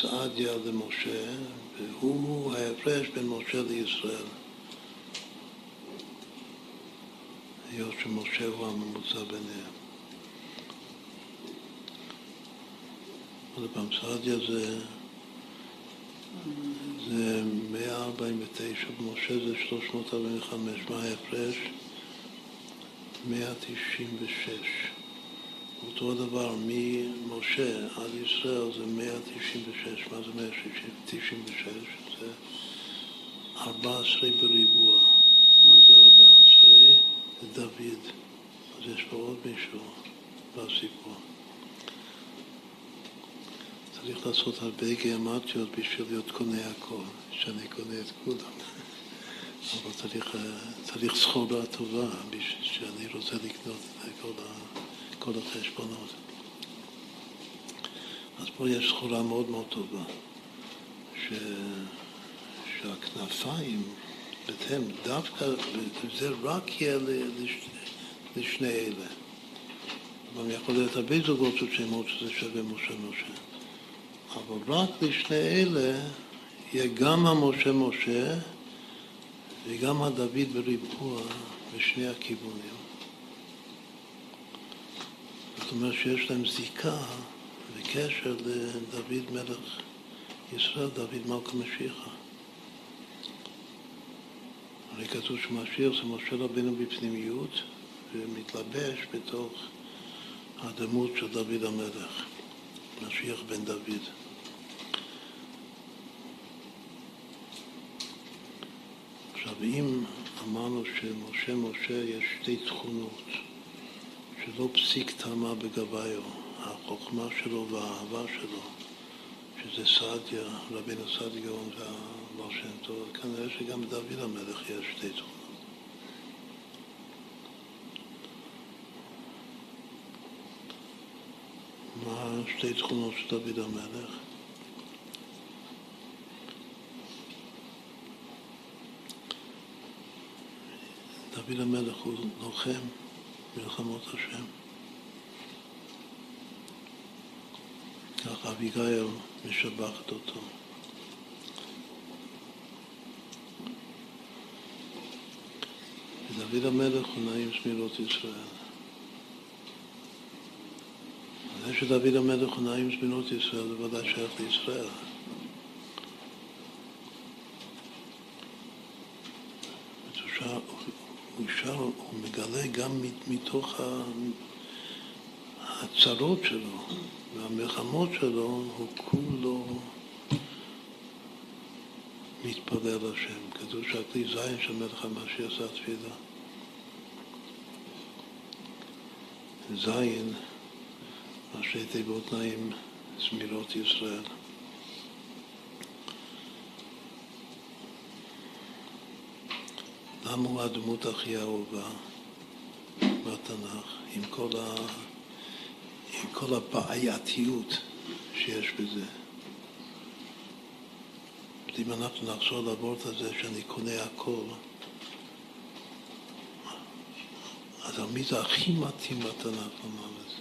סעדיה למשה, והוא ההפרש בין משה לישראל. היות שמשה הוא הממוצע ביניהם. עוד פעם, סעדיה זה... זה מאה ארבעים ותשע, משה זה שלוש מאות ארבעים וחמש, מה ההפרש? מאה תשעים ושש. אותו הדבר, ממשה עד ישראל זה מאה תשעים ושש, מה זה מאה תשעים ושש? זה ארבע עשרה בריבוע. מה זה ארבע עשרה? זה דוד. אז יש פה עוד מישהו בסיפור. צריך לעשות הרבה גיאומטיות בשביל להיות קונה הכל, שאני קונה את כולם. אבל צריך, צריך סחורה טובה בשביל שאני רוצה לקנות את כל, ה, כל החשבונות. אז פה יש סחורה מאוד מאוד טובה, ש, שהכנפיים, בתם דווקא, זה רק יהיה לש, לשני אלה. אבל אני יכול להיות הרבה זוגות שמות שזה שווה משה משה. אבל רק לשני אלה יהיה גם המשה משה וגם הדוד בריבוע בשני הכיוונים. זאת אומרת שיש להם זיקה וקשר לדוד מלך ישראל, דוד מלך משיחה. הרי כתוב שמשיח זה משה רבנו בפנימיות ומתלבש בתוך הדמות של דוד המלך. משיח בן דוד. עכשיו, אם אמרנו שמשה משה יש שתי תכונות שלא פסיק טעמה בגביו, החוכמה שלו והאהבה שלו, שזה סעדיה, רבינו סעדיה גאון והבר שם טוב, כנראה שגם בדוד המלך יש שתי תכונות. מה שתי תכונות של דוד המלך? דוד המלך הוא לוחם מלחמות השם. כך אביגיל משבחת אותו. ודוד המלך הוא נעים סמילות ישראל. זה שדוד המלך הוא נעים זמינות ישראל, זה ודאי שייך לישראל. הוא מגלה גם מתוך הצרות שלו והמלחמות שלו הוא כולו מתפלל השם. כתוב שהכלי זין של מלך המשיח זה התפילה. זין, ראשי תיבות נעים, זמירות ישראל. למה הוא הדמות הכי אהובה בתנ"ך, עם כל, ה... עם כל הבעייתיות שיש בזה? אם אנחנו נחזור לבורט הזה שאני קונה הכל, אז מי זה הכי מתאים בתנ"ך לומר את זה?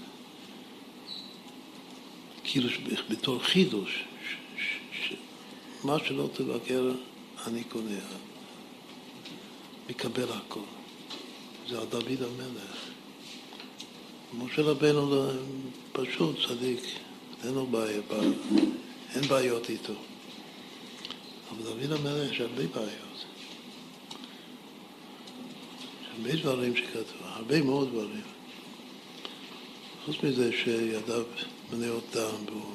כאילו בתור חידוש, ש... ש... ש... מה שלא תבקר אני קונה, מקבל הכל. זה דוד המלך. משה רבנו פשוט צדיק, אין לו בעיה, אין בעיות איתו. אבל דוד המלך יש הרבה בעיות. יש הרבה דברים שכתבו, הרבה מאוד דברים. חוץ מזה שידיו מלאות דם והוא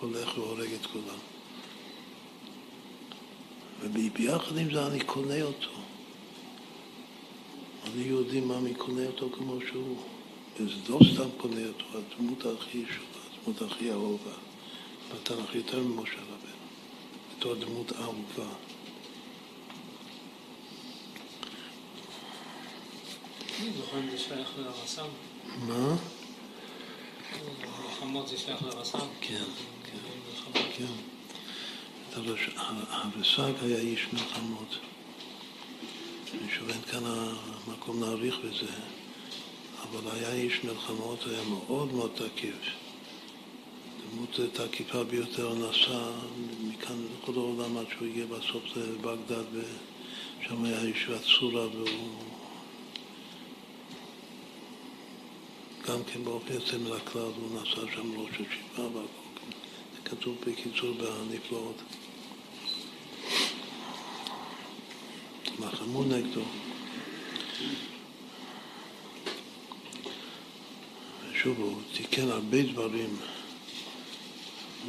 הולך והורג את כולם. וביחד עם זה אני קונה אותו. אני יהודי מה מי קונה אותו כמו שהוא. זה לא סתם קונה אותו, הדמות הכי שווה, הדמות הכי אהובה. בתנ"ך יותר ממשה רבנו, בתור דמות אהובה. זוכן זה שייך לרס"ם? מה? מלחמות זה שייך לרס"ם? כן, כן. הרס"ג היה איש מלחמות. אני שובן כאן המקום להעריך בזה, אבל היה איש מלחמות, היה מאוד מאוד תקיף. דמות תקיפה ביותר, נסע מכאן לכל העולם עד שהוא הגיע בסוף לבגדד, ושם היה ישיבת סורה, והוא גם כן באופן יוצא מן הכלל, הוא נסע שם ראש ישיבה, זה כתוב בקיצור בנפלאות. לחמו נגדו. ושוב, הוא תיקן הרבה דברים,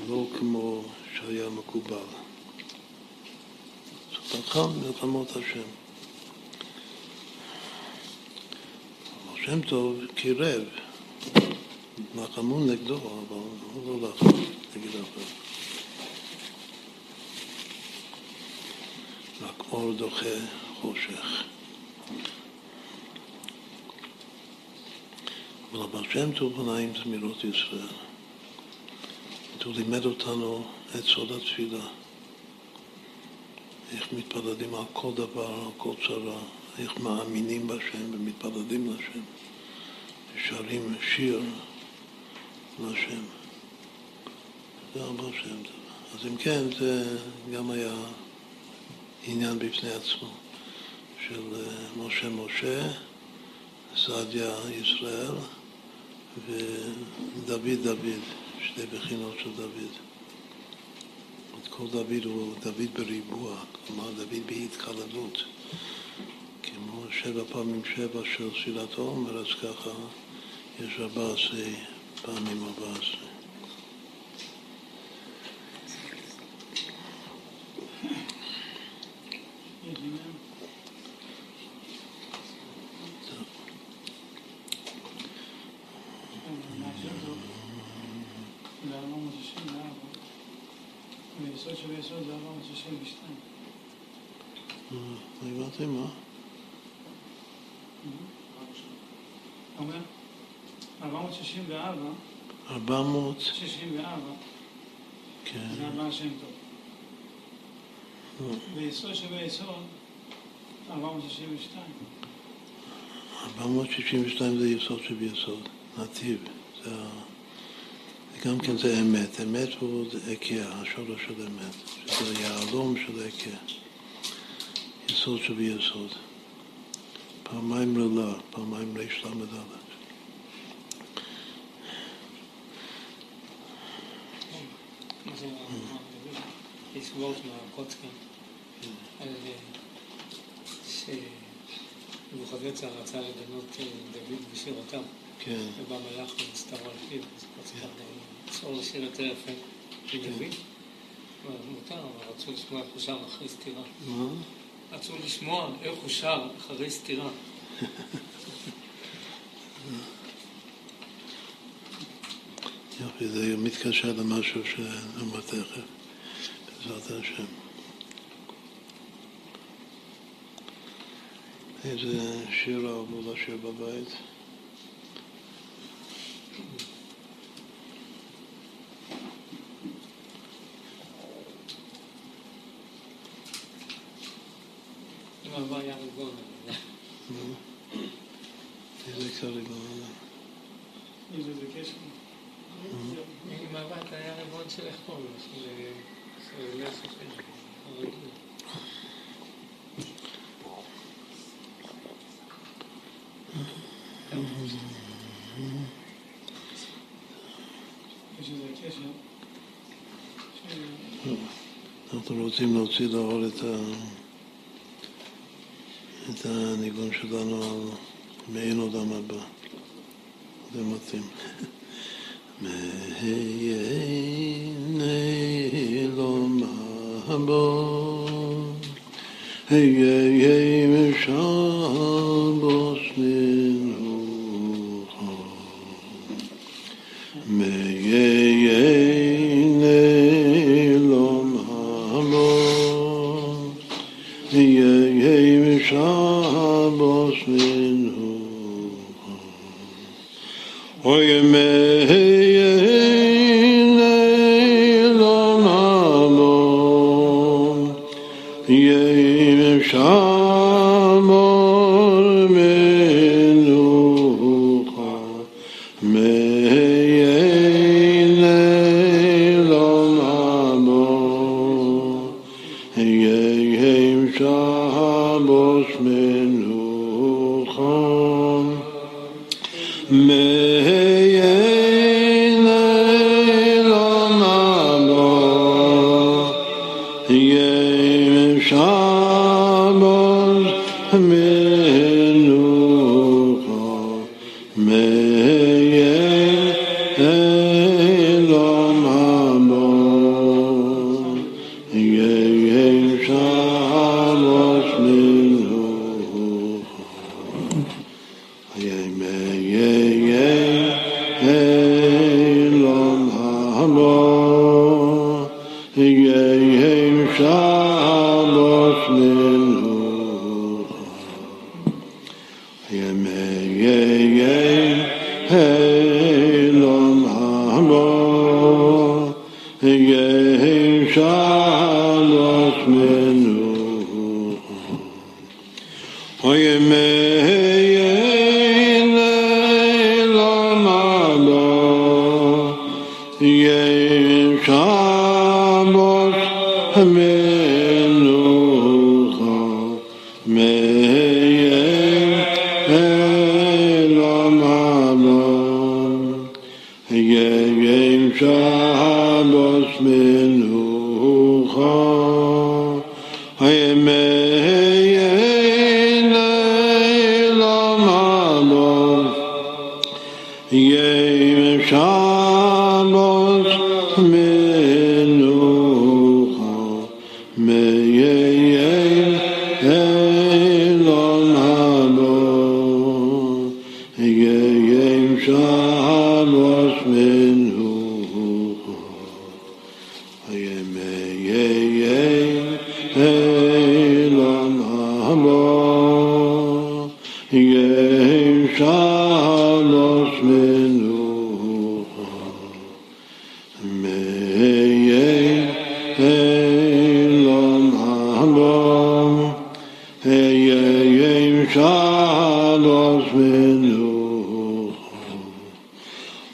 לא כמו שהיה מקובל. זאת לחם מלחמות השם. השם טוב קירב, לחמו נגדו, אבל הוא לא לחם נגד אחר. רק אור דוחה חושך. אבל הבא שם טוב עיניים זמירות ישראל. הוא לימד אותנו את סוד התפילה. איך מתפללים על כל דבר, על כל צרה, איך מאמינים בשם ומתפללים לשם. שרים שיר לשם. זה הבא שם טוב. אז אם כן, זה גם היה עניין בפני עצמו של משה משה, סעדיה ישראל ודוד דוד, שתי בחינות של דוד. כל דוד הוא דוד בריבוע, כלומר דוד בהתקללות. כמו שבע פעמים שבע של ספירת העומר, אז ככה יש ארבע עשרה פעמים ארבע עשרה. ארבע מאות שישים וארבע. כן. זה הבא שם טוב. ויסוד שווה יסוד, ארבע מאות שישים ושתיים. ארבע מאות שישים ושתיים זה יסוד שווה יסוד, נתיב. זה גם כן זה אמת. אמת הוא היקה, השורש של אמת. שזה יהלום של היקה. יסוד שווה יסוד. פעמיים ללה, פעמיים להשלם הדלת. לסבול של הקוצקה על שבוכדנצר רצה לדנות דוד בשירותיו ובא מלאך ומסתר על פיו, אז כבר צריך לצעור לשיר יותר יפה בדוד. מותר, אבל רצו לשמוע איך הוא שר אחרי סתירה. מה? רצו לשמוע איך הוא שר אחרי סתירה. יופי, זה מתקשר למשהו שאומר תכף, בעזרת השם. איזה שיר אהבו לשיר בבית? אם אהבה היה ריבון. איזה קצר ריבון? איזה זה קשר? אם אהבה היה ריבון של החול, של יסף הרגיל. אנחנו רוצים להוציא לאור את הניגון שלנו על מעין עולם הבא. זה מתאים. מעין עולם הבא היי משבוס מנוחה מעין Shabbos Menucha Oye Meheyein Leilam Halom Yeim Shabbos Menucha Meheyein Leilam Halom Yeim Shabbos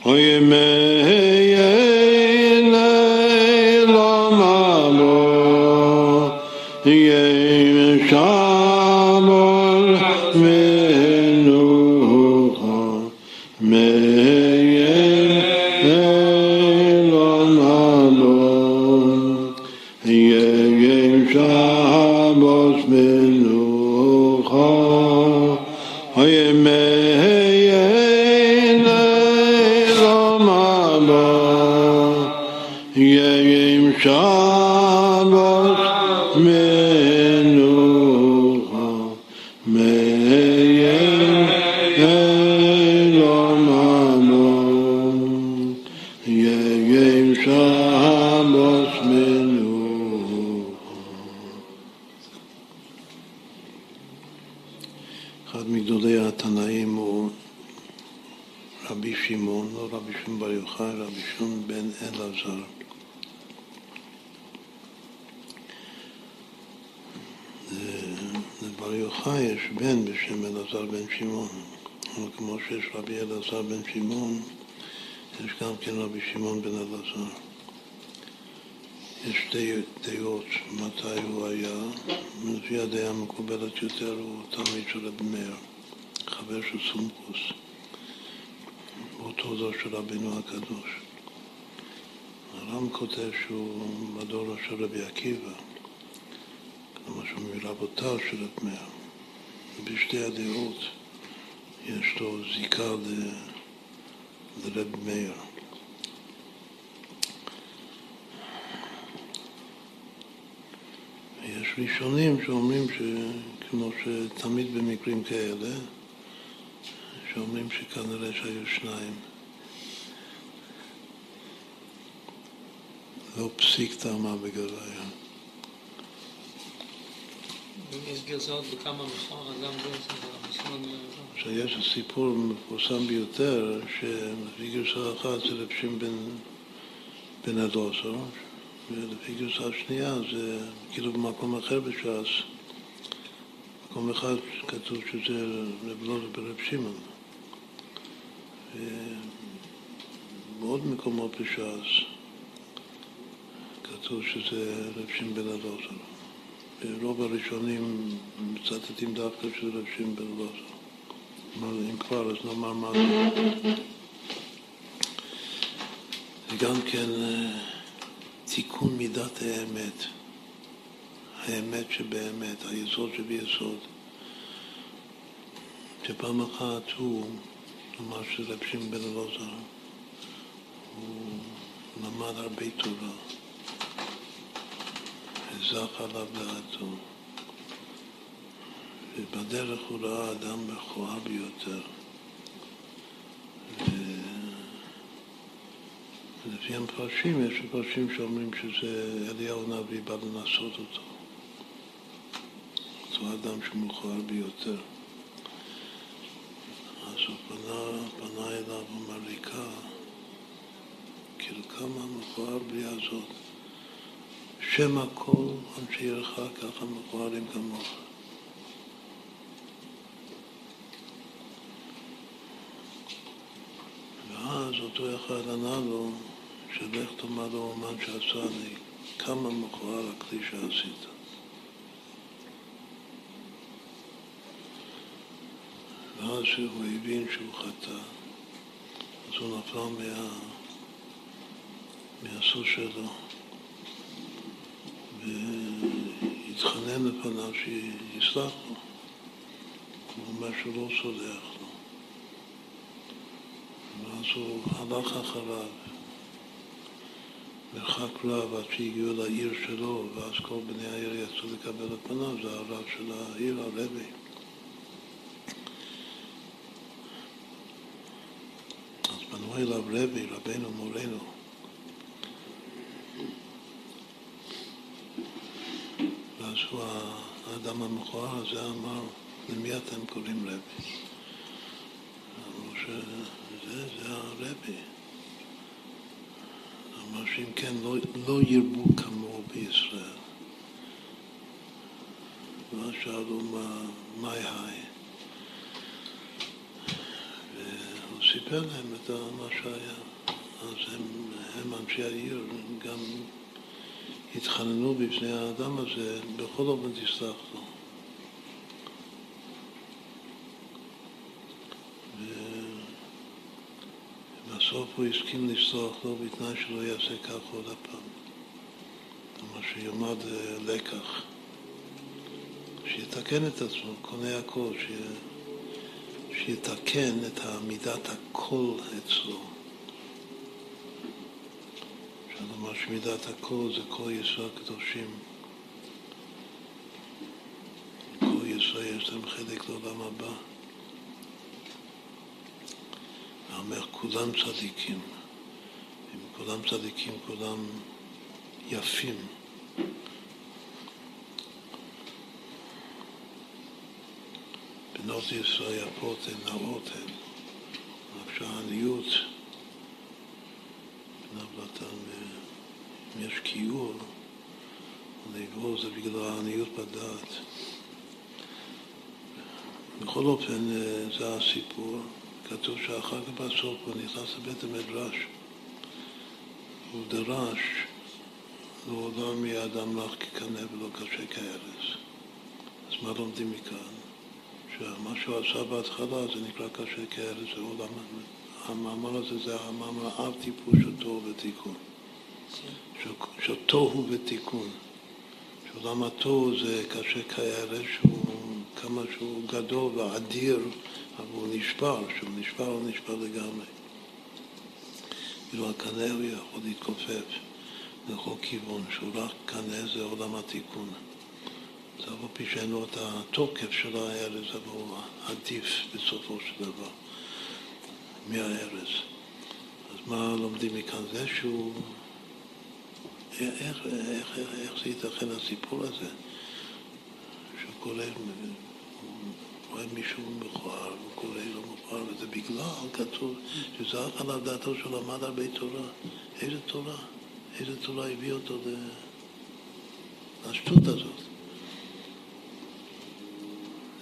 Oye meheyein ימים שבת מנוחה מיין אלון המון ימים שבת מנוחה. אחד מגדולי התנאים הוא רבי שמעון, לא רבי שמעון בר יוחאי, רבי שמעון בן אלעזר. לבר יוחאי יש בן בשם אלעזר בן שמעון, אבל כמו שיש רבי אלעזר בן שמעון, יש גם כן רבי שמעון בן אלעזר. יש דעות מתי הוא היה, לפי הדעה המקובלת יותר הוא תלמיד של רבי מאיר, חבר של סומכוס, באותו דור של רבינו הקדוש. הר"ם כותב שהוא בדור של רבי עקיבא, כמה שהוא מרבותיו של רבי מאיר. ובשתי הדעות יש לו זיקה ל... לרבי מאיר. יש ראשונים שאומרים שכמו שתמיד במקרים כאלה, שאומרים שכנראה שהיו שניים. לא פסיק טעמה בגרעיה. יש גרסאות בכמה מכור, אדם גרסאות. שיש הסיפור מפורסם ביותר, שלפי גרסה אחת זה לפשים בן אלעזר, ולפי גרסה השנייה זה כאילו במקום אחר בש"ס. מקום אחד כתוב שזה לבלות ברב שמעון. ובעוד מקומות בש"ס כתוב שזה רב שמעון בן אלעזר. ברוב הראשונים מצטטים דווקא שזה רב שמעון בן אלעזר. אבל אם כבר, אז נאמר מה זה. וגם כן תיקון מידת האמת, האמת שבאמת, היסוד שביסוד, שפעם אחת הוא אמר שרב שמעון בן אלעזר, הוא למד הרבה תורה, וזכה עליו דעתו, ובדרך הוא ראה אדם מכוער ביותר, ולפי המפרשים, יש מפרשים שאומרים שזה אליהו הנביא בא לנסות אותו, אותו אדם שמכוער ביותר. אז הוא פנה, פנה אליו ומריקה, כאילו כמה מכוער בלי הזאת, שם הכל אנשירך ככה מכוערים כמוך. ואז אותו אחד ענה לו, שלך תאמר לו אומן שעשה לי, כמה מכוער הכלי שעשית. ואז הוא הבין שהוא חטא, אז הוא נפל מה... מהסוס שלו, והתחנן לפניו שיסלח לו. הוא אומר שלא סולח לו. ואז הוא הלך אחריו, מרחק רב עד שהגיעו לעיר שלו, ואז כל בני העיר יצאו לקבל את פניו, זה הרב של העיר, הרבי. פנו אליו רבי, רבנו מורנו. ואז הוא האדם המכוער הזה אמר, למי אתם קוראים רבי? אמרו שזה, זה הרבי. אמר שאם כן, לא, לא ירבו כמוהו בישראל. ואז שאלו מה היי? סיפר להם את מה שהיה, אז הם, הם אנשי העיר, גם התחננו בפני האדם הזה, בכל אופן תסלח לו. ובסוף הוא הסכים לסלוח לו, בתנאי שלא יעשה כך עוד הפעם. כלומר שיומד לקח, שיתקן את עצמו, קונה הכל, ש... שיתקן את מידת הכל אצלו, משמידת הכל, זה כל יסוד הקדושים. כל יסוד יש להם חלק לעולם הבא. ואומר, כולם צדיקים. אם כולם צדיקים, כולם יפים. בנות ישראל יפות הן, נאות הן. רק שהעניות... אם יש קיור, לגרור זה בגלל העניות בדעת. בכל אופן, זה הסיפור. כתוב שאחר כך בסוף הוא נכנס לבית המדרש. הוא דרש, לא עולם יהיה אדם לך כקנה ולא קשה כהרס. אז מה לומדים מכאן? שמה שהוא עשה בהתחלה זה נקרא קשה כהרס, זה עולם המדרש. המאמר הזה זה המאמר אב טיפוש שתוהו ותיקון. שתוהו ותיקון. שעולם התוהו זה קשה כהרס, כמה שהוא גדול ואדיר, אבל הוא נשפר, שהוא נשפר הוא נשפר לגמרי. כאילו הקנה הוא יכול להתכופף לכל כיוון, שהוא רק קנה זה עולם התיקון. זה אבל פי שאין לו את התוקף של ההרס, אבל הוא עדיף בסופו של דבר. מהארץ. אז מה לומדים מכאן? זה שהוא... איך, איך, איך, איך זה ייתכן הסיפור הזה? שהוא קורא... הוא רואה מישהו מכוער, הוא קורא לא מכוער, וזה בגלל כתוב שזרח עליו דעתו שלמד הרבה תורה. איזה תורה? איזה תורה הביא אותו לשטות הזאת?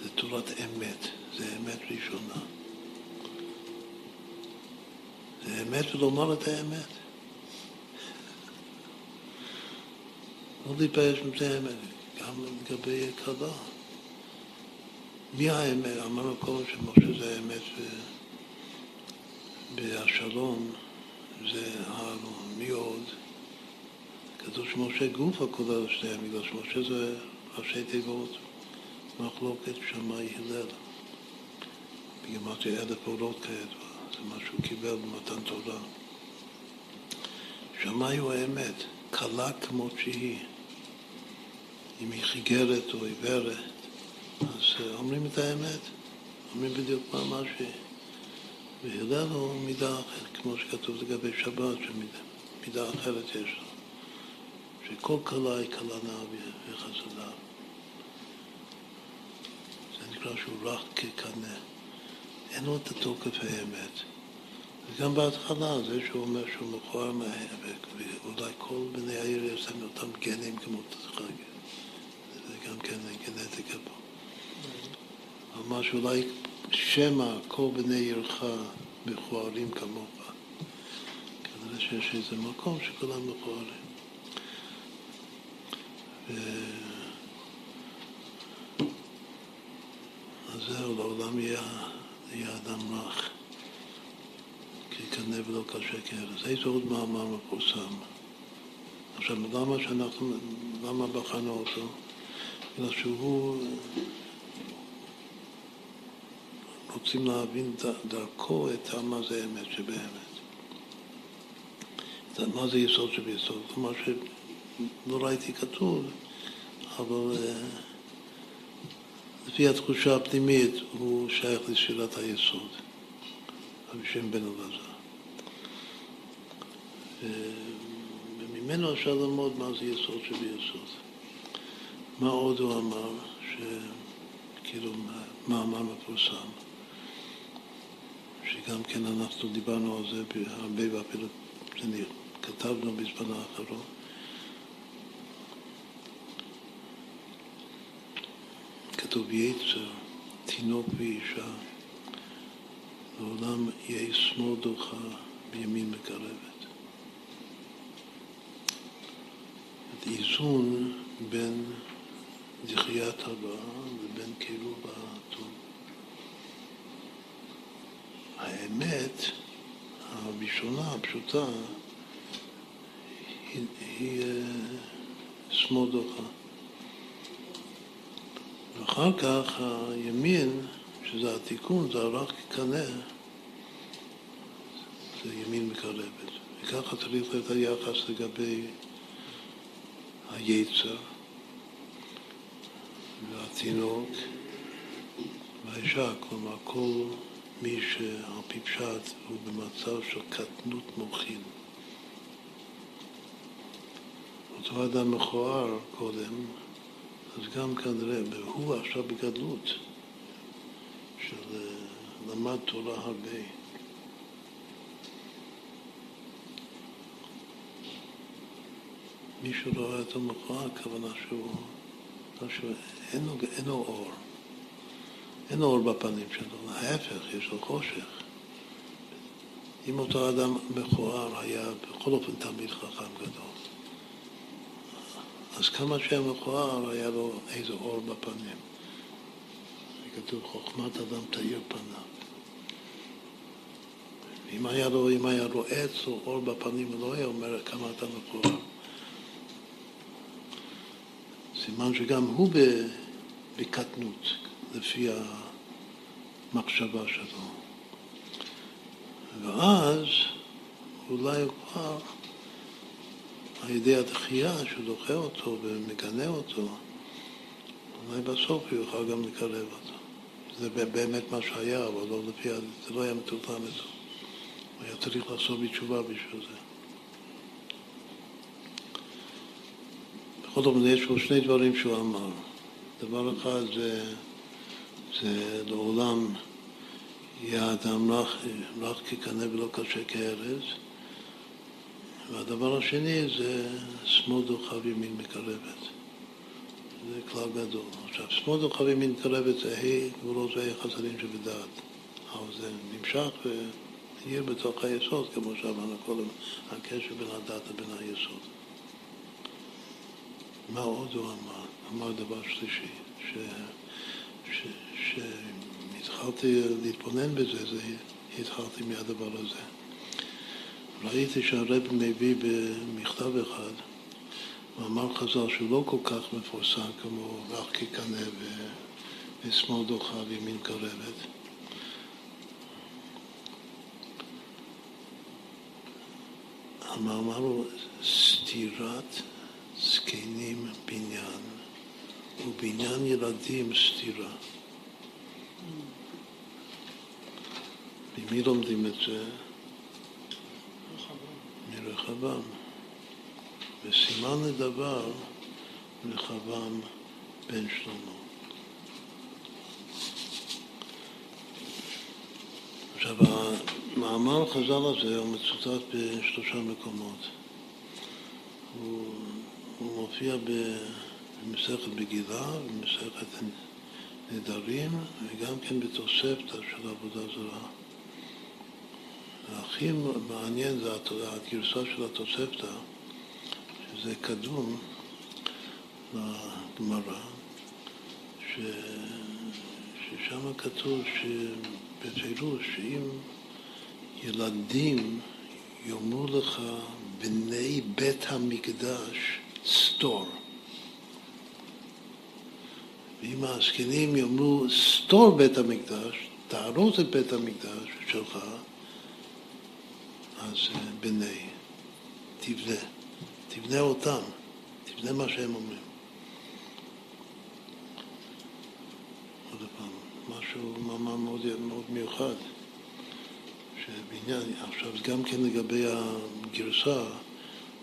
זה תורת אמת, זה אמת ראשונה. זה אמת ולומר את האמת. לא להתפייש מזה האמת, גם לגבי קרדה. מי האמת? אמרנו קודם שמשה זה האמת והשלום זה האלון. מי עוד? כתוב שמשה גוף הכולל שניהם, בגלל שמשה זה ראשי תיבות מחלוקת שמאי הלל. בגמרתי אלף עולות כעת. זה מה שהוא קיבל במתן תורה. שמאי הוא האמת, קלה כמות שהיא. אם היא חיגרת או עיוורת, אז אומרים את האמת, אומרים בדיוק מה משהו. והלל הוא מידה אחרת, כמו שכתוב לגבי שבת, שמידה אחרת יש לו. שכל קלה היא קלה נאה וחסדה. זה נקרא שהוא רך כקנה. אין לו את התוקף האמת. וגם בהתחלה, זה שהוא אומר שהוא מכוער מהאבק, ואולי כל בני העיר יש להם אותם גנים כמו תחגג. זה גם כן גנטיקה פה. אבל משהו אולי שמא כל בני עירך מכוערים כמוך. כנראה שיש איזה מקום שכולם מכוערים. אז זהו, לעולם יהיה... יהיה אדם רך, כי קנה ולא קשה כהרס. איזה עוד מאמר מפורסם. עכשיו, למה שאנחנו, למה בחנו אותו? בגלל שהוא, רוצים להבין דרכו את מה זה אמת שבאמת. את מה זה יסוד שביסוד. כלומר שלא ראיתי כתוב, אבל... לפי התחושה הפנימית, הוא שייך לשאלת היסוד, בשם בן אלעזר. וממנו אפשר ללמוד מה זה יסוד שביסוד. מה עוד הוא אמר, כאילו, מאמר מפורסם, שגם כן אנחנו דיברנו על זה הרבה, ואפילו כתבנו בזמן האחרון, כתוב יצר, תינוק ואישה, לעולם יהיה שמאל דוחה וימין מקרבת. איזון בין דחיית הבאה ובין כאילו בעתון. האמת הראשונה, הפשוטה, היא, היא שמאל דוחה. ואחר כך הימין, שזה התיקון, זה הרך כקנה, זה ימין מקרבת. ככה צריך להיות היחס לגבי היצר והתינוק והאישה, כלומר כל מי שעל פי פשט הוא במצב של קטנות מוחין. אותו אדם מכוער קודם, אז גם כנראה, והוא עכשיו בגדלות של למד תורה הרבה. מי שלא היה יותר מכוער, הכוונה שהוא, אין לו, אין לו אור. אין אור בפנים שלו, ההפך, יש לו חושך. אם אותו אדם מכוער היה בכל אופן תמיד חכם גדול, אז כמה שהיה מכוער היה לו איזה אור בפנים. כתוב, חוכמת אדם תאיר פניו. אם היה לו, אם היה לו עץ או אור בפנים, הוא לא היה אומר כמה אתה מכוער. סימן שגם הוא בקטנות. לפי המחשבה שלו. ואז אולי הוא כבר, על ידי הדחייה שדוחה אותו ומגנה אותו, אולי בסוף הוא יוכל גם לקרב אותו. זה באמת מה שהיה, אבל לא לפי, זה לא היה מטוטם אותו. הוא היה צריך לעשות בתשובה בשביל זה. בכל זאת, יש פה שני דברים שהוא אמר. דבר אחד זה זה לעולם יהיה אדם רך, רך כקנה ולא קשה כארז. והדבר השני זה שמאל דוחב ימין מקרבת. זה כלל גדול. עכשיו, שמאל דוחב ימין מקרבת זה ה' גבולות וה' חסדים שבדעת. אבל זה נמשך ויהיה בתוך היסוד, כמו שאמרנו קודם, הקשר בין הדעת לבין היסוד. מה עוד הוא אמר? אמר דבר שלישי, ש... כשהתחלתי להתבונן בזה, זה התחלתי מהדבר הזה. ראיתי שהרב מביא במכתב אחד, מאמר חז"ל שהוא לא כל כך מפורסם כמו רך כקנה ושמאל דוחב ימין מקרבת. המאמר הוא סתירת זקנים בניין. ובעניין ילדים סתירה. ממי לומדים את זה? מרחבם. וסימן לדבר רחבם בן שלמה. עכשיו, המאמר חז"ל הזה הוא מצוטט בשלושה מקומות. הוא, הוא מופיע ב... במסכת מגילה, במסכת נדרים, וגם כן בתוספתא של עבודה זרה. הכי מעניין זה הגרסה של התוספתא, שזה קדום לגמרא, ש... ששם כתוב שבפירוש שאם ילדים יאמרו לך בני בית המקדש סתור, ואם העסקנים יאמרו, סתור בית המקדש, תערוץ את בית המקדש שלך, אז בני, תבנה, תבנה אותם, תבנה מה שהם אומרים. עוד פעם, משהו ממש מאוד, מאוד מיוחד, שבעניין, עכשיו גם כן לגבי הגרסה,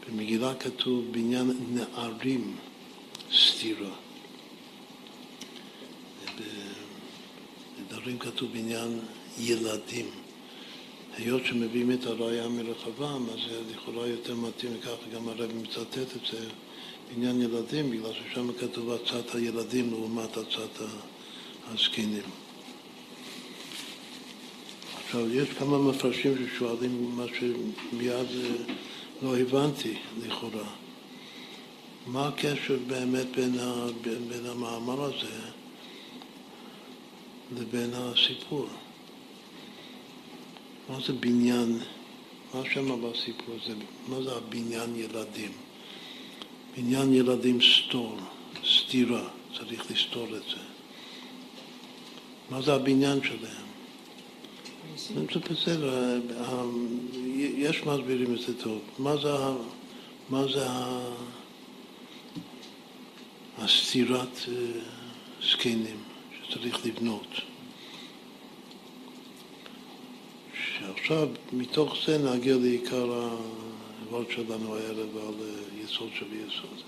במגילה כתוב בעניין נערים סתירה. בדברים כתוב בעניין ילדים. היות שמביאים את הראייה מרחבם, אז זה לכאורה יותר מתאים לכך, וגם הרב מצטט את זה בעניין ילדים, בגלל ששם כתוב עצת הילדים לעומת עצת הזקנים. עכשיו, יש כמה מפרשים ששואלים מה שמיד לא הבנתי לכאורה. מה הקשר באמת בין, ה... בין המאמר הזה לבין הסיפור? מה זה בניין? מה שמה בסיפור הזה? מה זה הבניין ילדים? בניין ילדים סתור, סתירה, צריך לסתור את זה. מה זה הבניין שלהם? זה בסדר, יש מסבירים את זה טוב. מה זה הסתירת זקנים שצריך לבנות? שעכשיו מתוך זה נגיע לעיקר העבוד שלנו הערב על יסוד של יסוד.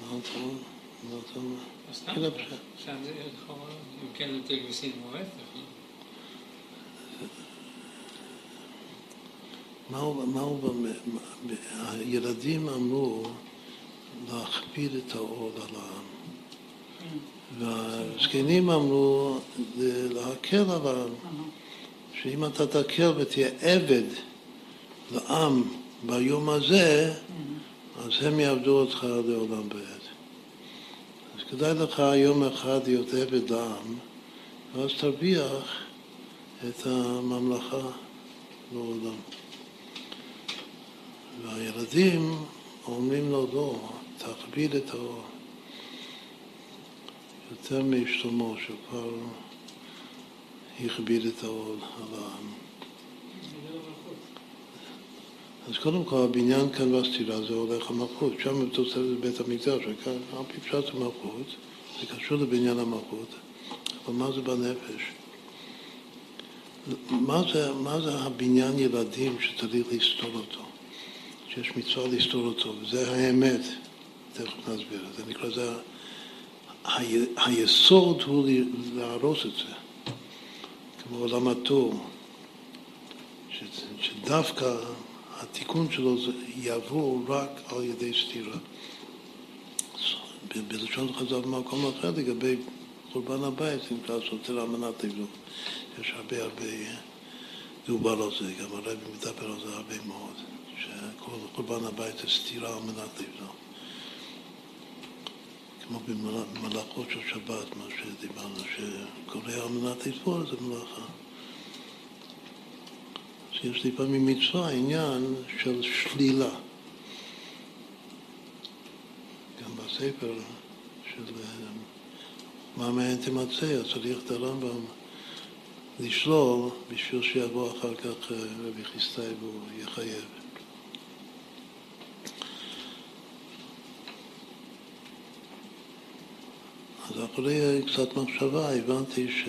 מה אתה אומר? מה אתה אומר? סתם, שם זה יכול להיות, אם כן יותר גביסים הוא ההפך. מהו באמת? הילדים אמרו להכפיל את האור על העם. והזקנים אמרו להקל על העם. שאם אתה תקל ותהיה עבד לעם ביום הזה, אז הם יעבדו אותך לעולם בעד. כדאי לך יום אחד להיות עבד לעם, ואז תרוויח את הממלכה לעולם. והילדים אומרים לו לא, תכביד את האור. יותר משלמה שכבר הכביד את האור על העם. אז קודם כל, הבניין כאן והסתירה זה הולך המלכות. שם תוצא לבית המקדש, על פי פשט המלכות, זה קשור לבניין המלכות, אבל מה זה בנפש? מה זה, מה זה הבניין ילדים שצריך להסתור אותו? שיש מצווה להסתור אותו, וזה האמת, תכף נסביר. זה נקרא, זה ה... היסוד הוא להרוס את זה, כמו עולם התור, ש... שדווקא התיקון שלו יעבור רק על ידי סתירה. בלשון חז"ל במקום אחר, לגבי חורבן הבית, אם לעשות את זה לאמנת לבנות. יש הרבה הרבה דובר על זה, גם הרב מדבר על זה הרבה מאוד, שחורבן הבית זה סתירה על מנת לבנות. כמו במלאכות של שבת, מה שדיברנו, שקורא על מנת לבנות, זה מלאכה. יש לפעמים מצווה עניין של שלילה. גם בספר של מה מהן תמצא, צריך את הרמב"ם לשלול בשביל שיבוא אחר כך רבי חסדאי והוא יחייב. אז אחרי קצת מחשבה הבנתי ש...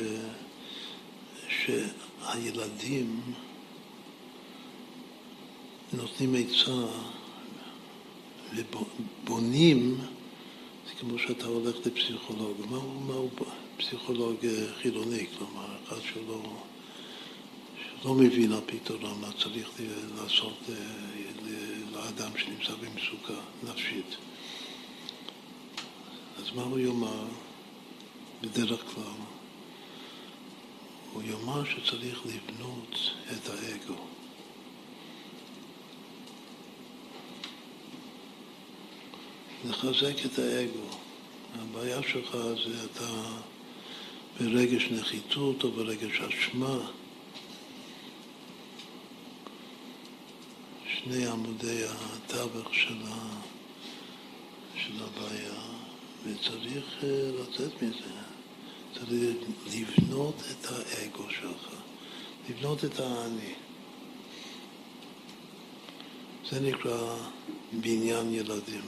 שהילדים נותנים עצה ובונים, זה כמו שאתה הולך לפסיכולוג. מהו, מהו פסיכולוג חילוני? כלומר, אחד שלא, שלא מבין הפתרון, מה צריך לעשות לאדם שנמצא במצוקה נפשית. אז מה הוא יאמר? בדרך כלל, הוא יאמר שצריך לבנות את האגו. לחזק את האגו. הבעיה שלך זה אתה ברגש נחיתות או ברגש אשמה. שני עמודי הטבח של הבעיה, וצריך לצאת מזה. צריך לבנות את האגו שלך, לבנות את האני. זה נקרא בניין ילדים.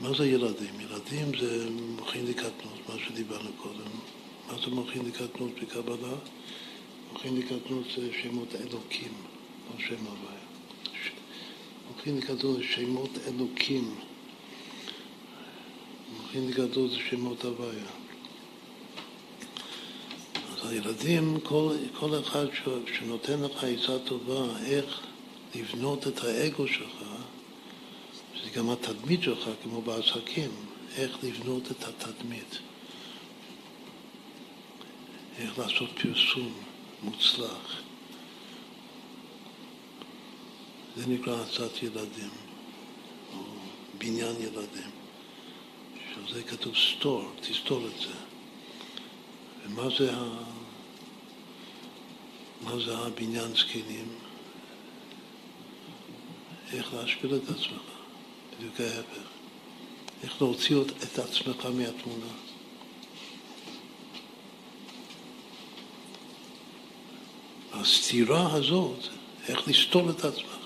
מה זה ילדים? ילדים זה מוחין לקטנות, מה שדיברנו קודם. מה זה מוחין לקטנות בקבלה? מוחין לקטנות זה שמות אלוקים, לא שם הוויה. ש... מוחין לקטנות זה שמות אלוקים. מוחין לקטנות זה שמות הוויה. אז הילדים, כל, כל אחד ש... שנותן לך עצה טובה, איך לבנות את האגו שלך, גם התדמית שלך, כמו בעסקים, איך לבנות את התדמית, איך לעשות פרסום מוצלח. זה נקרא עצת ילדים, או בניין ילדים. שזה כתוב סתור, תסתור את זה. ומה זה, ה... מה זה הבניין זקנים? איך להשפיל את עצמך. בדיוק ההפך. איך להוציא את עצמך מהתמונה. הסתירה הזאת, איך לסתור את עצמך.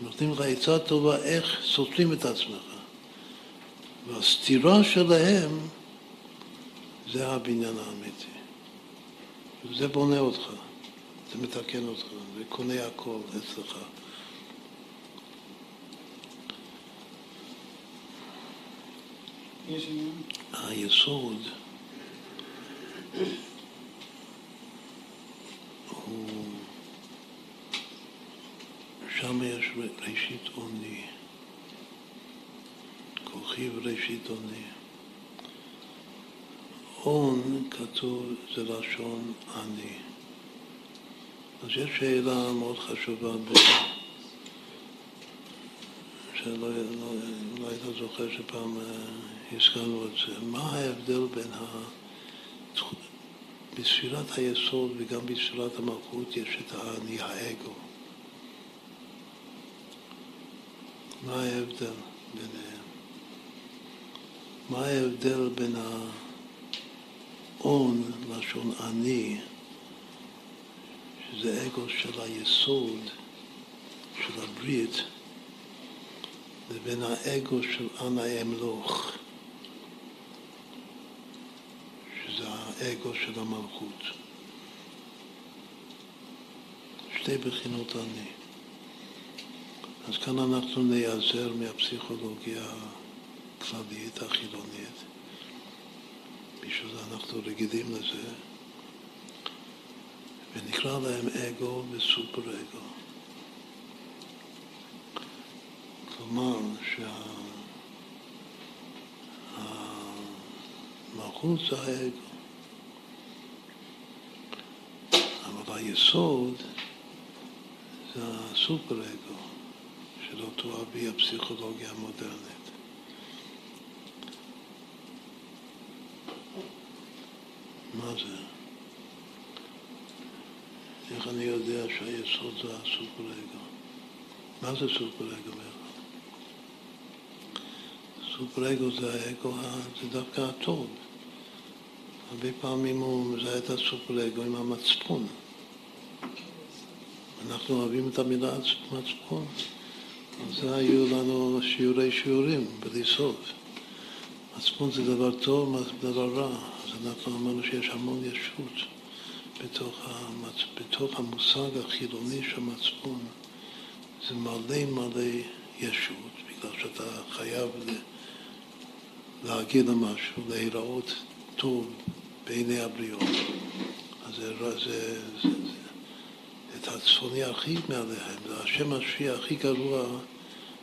נותנים לך עצה טובה איך סותרים את עצמך. והסתירה שלהם זה הבניין האמיתי. זה בונה אותך, זה מתקן אותך, זה קונה הכל אצלך. יש עניין? היסוד הוא שם יש ראשית עוני, כוחי וראשית עוני. עון כתוב זה לשון עני. אז יש שאלה מאוד חשובה ב... שלא לא היית זוכר שפעם הסכמנו את זה. מה ההבדל בין ה... בספירת היסוד וגם בספירת המלכות יש את העני, האגו. מה ההבדל ביניהם? מה ההבדל בין העון, לשון עני, שזה אגו של היסוד, של הברית, לבין האגו של אנא אמלוך, שזה האגו של המלכות. שתי בחינות עני. אז כאן אנחנו ניעזר מהפסיכולוגיה הכללית, החילונית. בשביל זה אנחנו רגילים לזה. ונקרא להם אגו וסופר אגו. כלומר שהמלכות זה האגו. אבל היסוד זה הסופר אגו. של אותו אבי הפסיכולוגיה המודרנית. מה זה? איך אני יודע שהיסוד זה הסופר-אגו? מה זה סופר-אגו? סופר-אגו זה האגו, זה דווקא הטוב. הרבה פעמים הוא מזהה את הסופר-אגו עם המצפון. אנחנו אוהבים את המילה מצפון. זה היו לנו שיעורי שיעורים, בלי סוף. מצפון זה דבר טוב, דבר רע. אז אנחנו אמרנו שיש המון ישות בתוך, המצ... בתוך המושג החילוני של מצפון. זה מלא מלא ישות, בגלל שאתה חייב להגיד למשהו, להיראות טוב בעיני הבריות. אז זה... זה... זה... את הצפוני הכי מעליהם, זה השם השפי הכי גרוע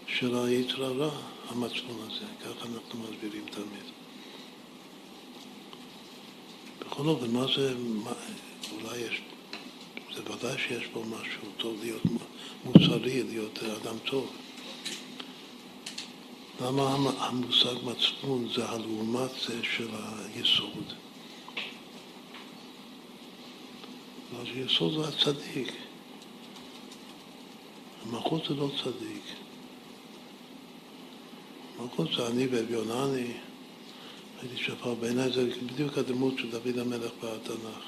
של היצר הרע, המצפון הזה, ככה אנחנו מסבירים תמיד. בכל אופן, מה זה, מה, אולי יש, זה ודאי שיש פה משהו טוב להיות מוסרי, להיות אדם טוב. למה המושג מצפון זה הלעומת זה של היסוד? אז יסוד זה הצדיק. המלכות זה לא צדיק. המלכות זה אני ואביונני. הייתי שפה בעיניי זה בדיוק הדמות של דוד המלך בתנ"ך.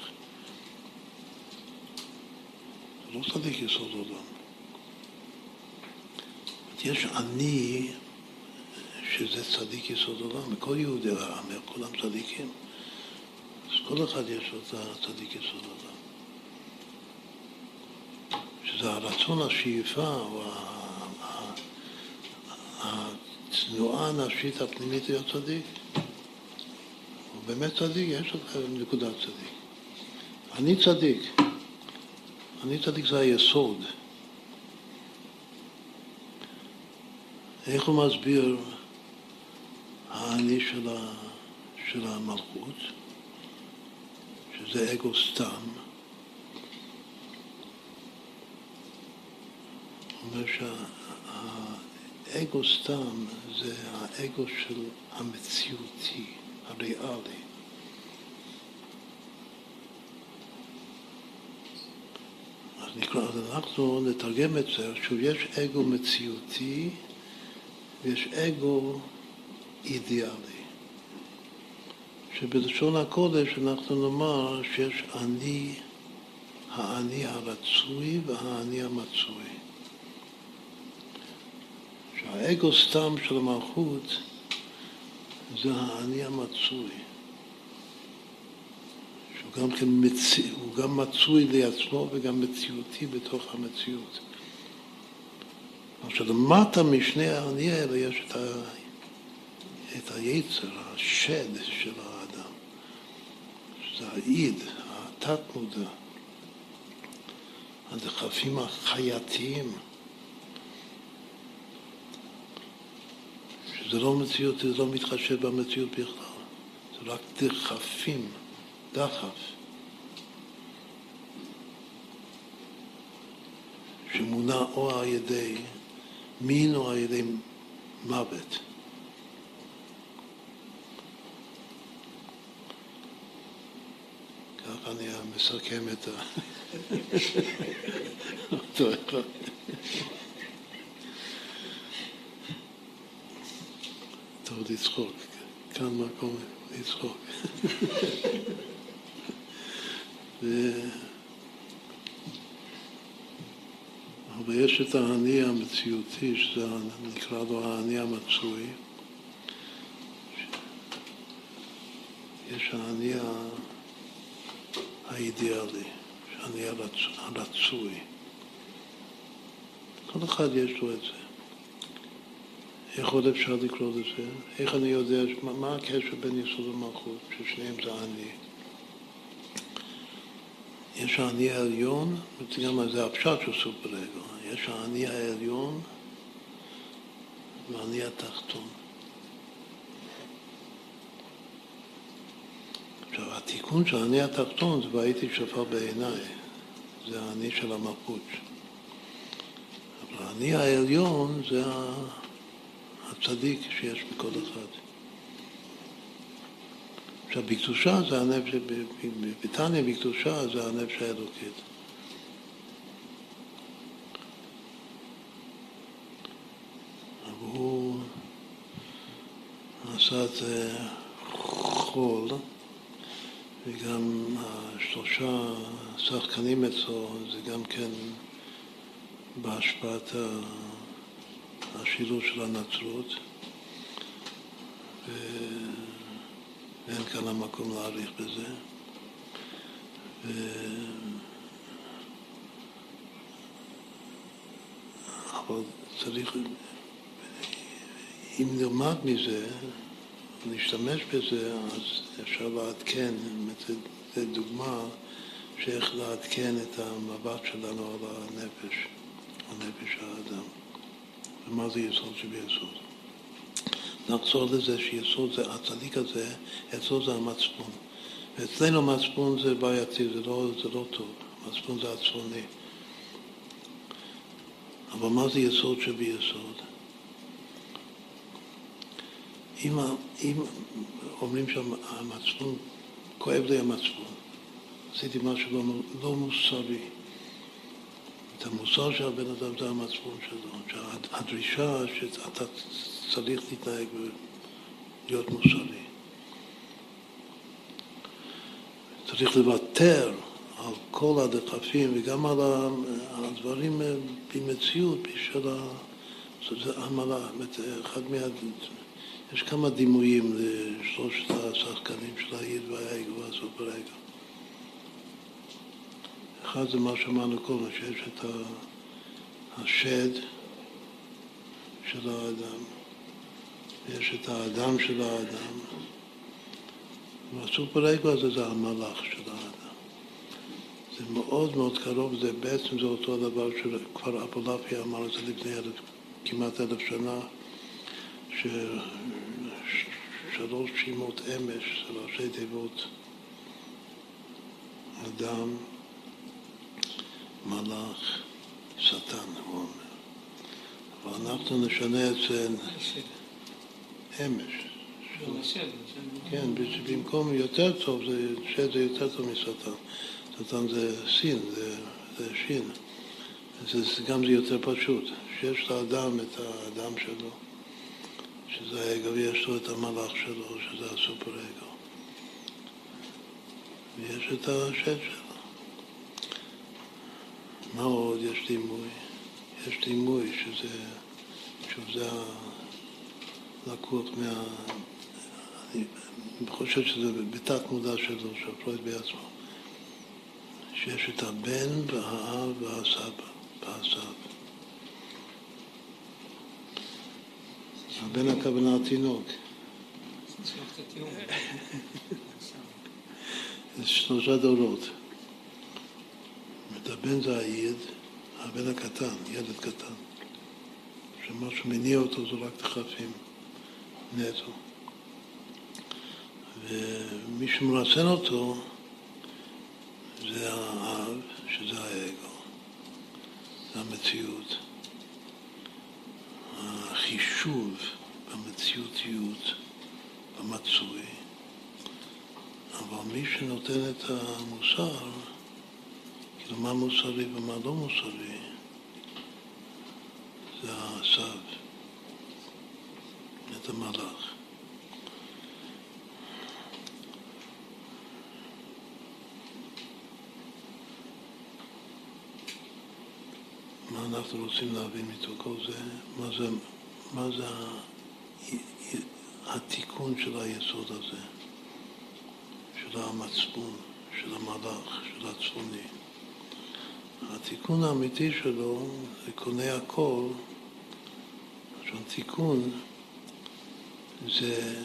זה לא צדיק יסוד עולם. יש אני שזה צדיק יסוד עולם. כל יהודי האמר, כולם צדיקים. אז כל אחד יש לו צדיק יסוד עולם. שזה הרצון, השאיפה, או התנועה הנפשית הפנימית להיות צדיק. הוא באמת צדיק, יש נקודת צדיק. אני צדיק. אני צדיק זה היסוד. איך הוא מסביר האני של המלכות, שזה אגו סתם, אומר שהאגו סתם זה האגו של המציאותי, הריאלי. אז נקרא, אז אנחנו נתרגם את זה, שיש אגו מציאותי ויש אגו אידיאלי. שבלשון הקודש אנחנו נאמר שיש אני האני הרצוי והאני המצוי. שהאגו סתם של המלכות זה האני המצוי. שהוא גם, כן מציא, הוא גם מצוי לעצמו וגם מציאותי בתוך המציאות. עכשיו למטה משני האני האלה יש את, ה... את היצר, השד של האדם. זה העיד, התת מודע. הדחפים החייתיים. שזה לא מציאות, זה לא מתחשב במציאות בכלל. זה רק דחפים, דחף. שמונע או על ידי מין או על ידי מוות. ככה אני מסכם את אותו אחד. טוב, לצחוק. כאן מקום לצחוק. אבל יש את האני המציאותי, שזה נקרא לו האני המצוי. יש האני האידיאלי, שאני הרצוי. כל אחד יש לו את זה. איך עוד אפשר לקרוא את זה? איך אני יודע, מה הקשר בין יסוד ומלכות, ששניהם זה אני? יש האני העליון, וגם זה הפשט של סופר-אגו, יש האני העליון והאני התחתון. עכשיו, התיקון של האני התחתון זה והייתי שפע בעיניי, זה האני של המלכות. אבל האני העליון זה הצדיק שיש בכל אחד. עכשיו, בקדושה זה הנפש, בביטניה בקדושה זה הנפש האלוקית. אבל הוא עשה את חול, וגם השלושה שחקנים אצלו, זה גם כן בהשפעת השילוב של הנצרות. ו... ואין כאן המקום להעריך בזה. ו... אבל צריך, אם נלמד מזה, נשתמש בזה, אז אפשר לעדכן, זו דוגמה שאיך לעדכן את המבט שלנו על הנפש, על נפש האדם. ומה זה יסוד שביסוד? נחזור לזה שיסוד זה, הצדיק הזה, אצלו זה המצפון. ואצלנו מצפון זה בעייתי, זה לא, זה לא טוב. מצפון זה עצלוני. אבל מה זה יסוד שביסוד? אם, אם אומרים שהמצפון, כואב לי המצפון. עשיתי משהו לא, לא מוסרי. את המוסר של הבן אדם זה המצפון שלו. הדרישה שאתה צריך להתנהג ולהיות מוסרי. צריך לוותר על כל הדחפים וגם על הדברים במציאות של המלה. אחד מה... יש כמה דימויים לשלושת השחקנים של העיד והאגו והסופר-אגו. אחד זה מה שאמרנו קודם, שיש את השד של האדם, יש את האדם של האדם, והסופר-אגו הזה זה המלאך של האדם. זה מאוד מאוד קרוב, זה בעצם זה אותו דבר שכבר אפולפי אמר את זה לפני אלף, כמעט אלף שנה, ששלוש שימות אמש, ראשי תיבות, אדם, מלאך, שטן, הוא אומר. אבל אנחנו נשנה את זה אמש. כן, במקום יותר טוב, שד זה יותר טוב משטן. שטן זה סין, זה שין. גם זה יותר פשוט, שיש לאדם את האדם שלו. שזה האגו, יש לו את המלאך שלו, שזה הסופר-אגו. ויש את השד שלו. מה עוד יש דימוי? יש דימוי שזה, שזה לקוח מה... אני חושב שזה בתת מודע שלו, של פרויד בעצמו, שיש את הבן והאב והסבא, והסב. הבן הכוונה התינוק. זה שלושה דורות. הבן זה היד, הבן הקטן, ילד קטן, שמה שמניע אותו זה רק דחפים נטו. ומי שמרסן אותו זה האב, שזה האגו, זה המציאות. החישוב במציאותיות, במצוי. אבל מי שנותן את המוסר, כאילו מה מוסרי ומה לא מוסרי, זה הסב, את המלאך. מה אנחנו רוצים להבין מתוקו זה, מה זה, מה זה התיקון של היסוד הזה, של המצפון, של המלאך, של הצפוני. התיקון האמיתי שלו זה קונה הכל, עכשיו תיקון זה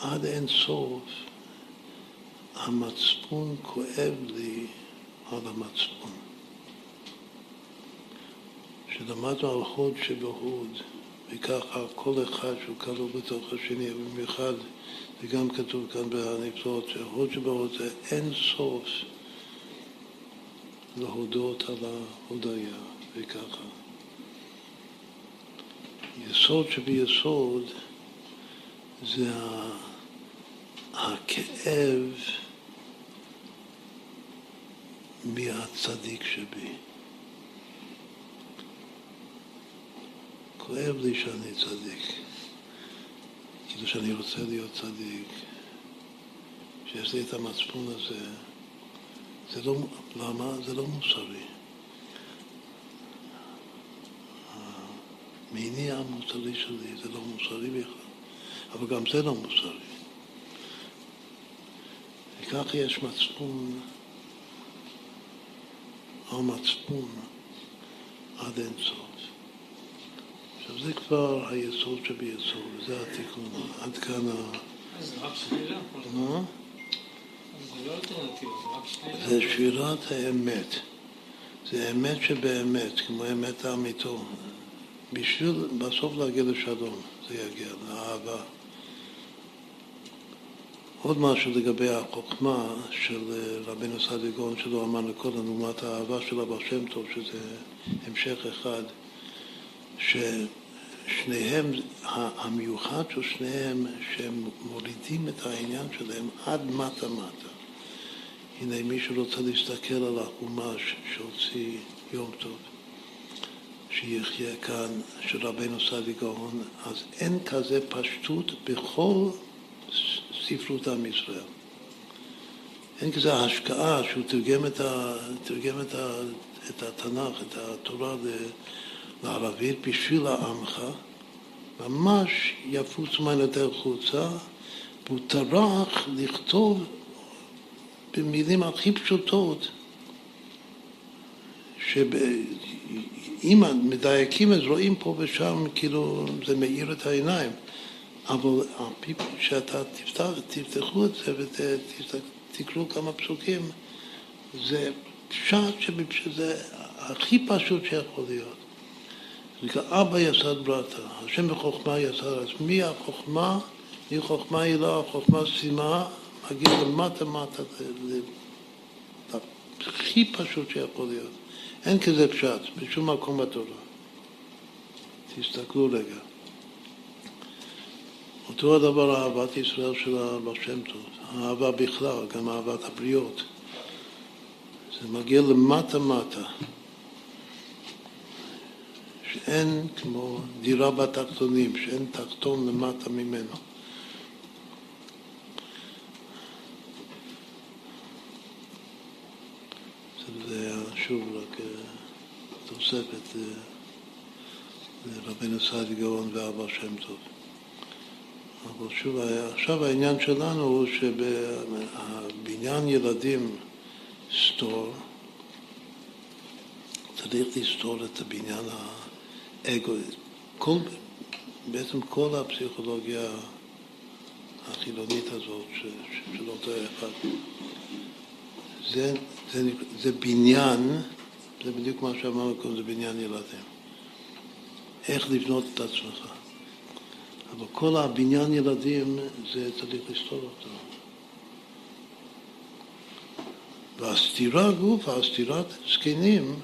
עד אין סוף. המצפון כואב לי על המצפון. כשלמדנו על הוד שבהוד, וככה כל אחד שהוא כלוא בתוך השני, ובמיוחד, זה גם כתוב כאן בנפלאות, שהוד שבהוד זה אין סוף להודות על ההודיה, וככה. יסוד שביסוד זה הכאב מי הצדיק שבי. כואב לי שאני צדיק. כאילו שאני רוצה להיות צדיק, שיש לי את המצפון הזה, זה לא, למה? זה לא מוסרי. המניע המוסרי שלי זה לא מוסרי בכלל, אבל גם זה לא מוסרי. וכך יש מצפון המצפון עד אין סוף. עכשיו זה כבר היסוד שביסוד, זה התיקון, עד כאן ה... אז זה רק שבילה? מה? אז זה לא אלטרנטיבה, זה רק שבילה? זה שבירת האמת. זה אמת שבאמת, כמו אמת האמיתו. בשביל בסוף להגיע לשלום, זה יגיע, לאהבה. עוד משהו לגבי החוכמה של רבינו סעדיה גאון שלא אמרנו קודם, לעומת האהבה של הבעל שם טוב, שזה המשך אחד, ששניהם, המיוחד של שניהם, שהם מורידים את העניין שלהם עד מטה מטה. הנה מי שרוצה להסתכל על החומש שהוציא יום טוב, שיחיה כאן, של רבינו סעדיה גאון, אז אין כזה פשטות בכל ספרות עם ישראל. אין כזה ההשקעה שהוא תרגם את, ה, תרגם את, ה, את התנ"ך, את התורה לערבית בשביל העמך, ממש יפוץ מן יותר חוצה, והוא טרח לכתוב במילים הכי פשוטות, שאם מדייקים אז רואים פה ושם, כאילו זה מאיר את העיניים. אבל כשאתה תפתח, תפתחו את זה ותקראו כמה פסוקים, זה פשט שזה הכי פשוט שיכול להיות. אבא יסד ברטה, השם בחוכמה יסד, אז מי החוכמה? מי חוכמה היא לא, החוכמה סיימה, מגיע למטה מטה, זה הכי פשוט שיכול להיות. אין כזה פשט, בשום מקום בתורה. תסתכלו רגע. אותו הדבר אהבת ישראל של הבעל שם טוב, האהבה בכלל, גם אהבת הבריות. זה מגיע למטה מטה, שאין כמו דירה בתחתונים, שאין תחתון למטה ממנו. זה שוב רק תוספת לרבן הסעדי גאון ואבא שם טוב. אבל שוב, עכשיו העניין שלנו הוא שבבניין ילדים סתור, צריך לסתור את הבניין האגו. כל, בעצם כל הפסיכולוגיה החילונית הזאת ש, שלא תהיה אחד. זה, זה, זה בניין, זה בדיוק מה שאמרנו קודם, זה בניין ילדים. איך לבנות את עצמך. אבל כל הבניין ילדים זה צריך לסתור אותו. והסתירה גוף, הסתירת זקנים,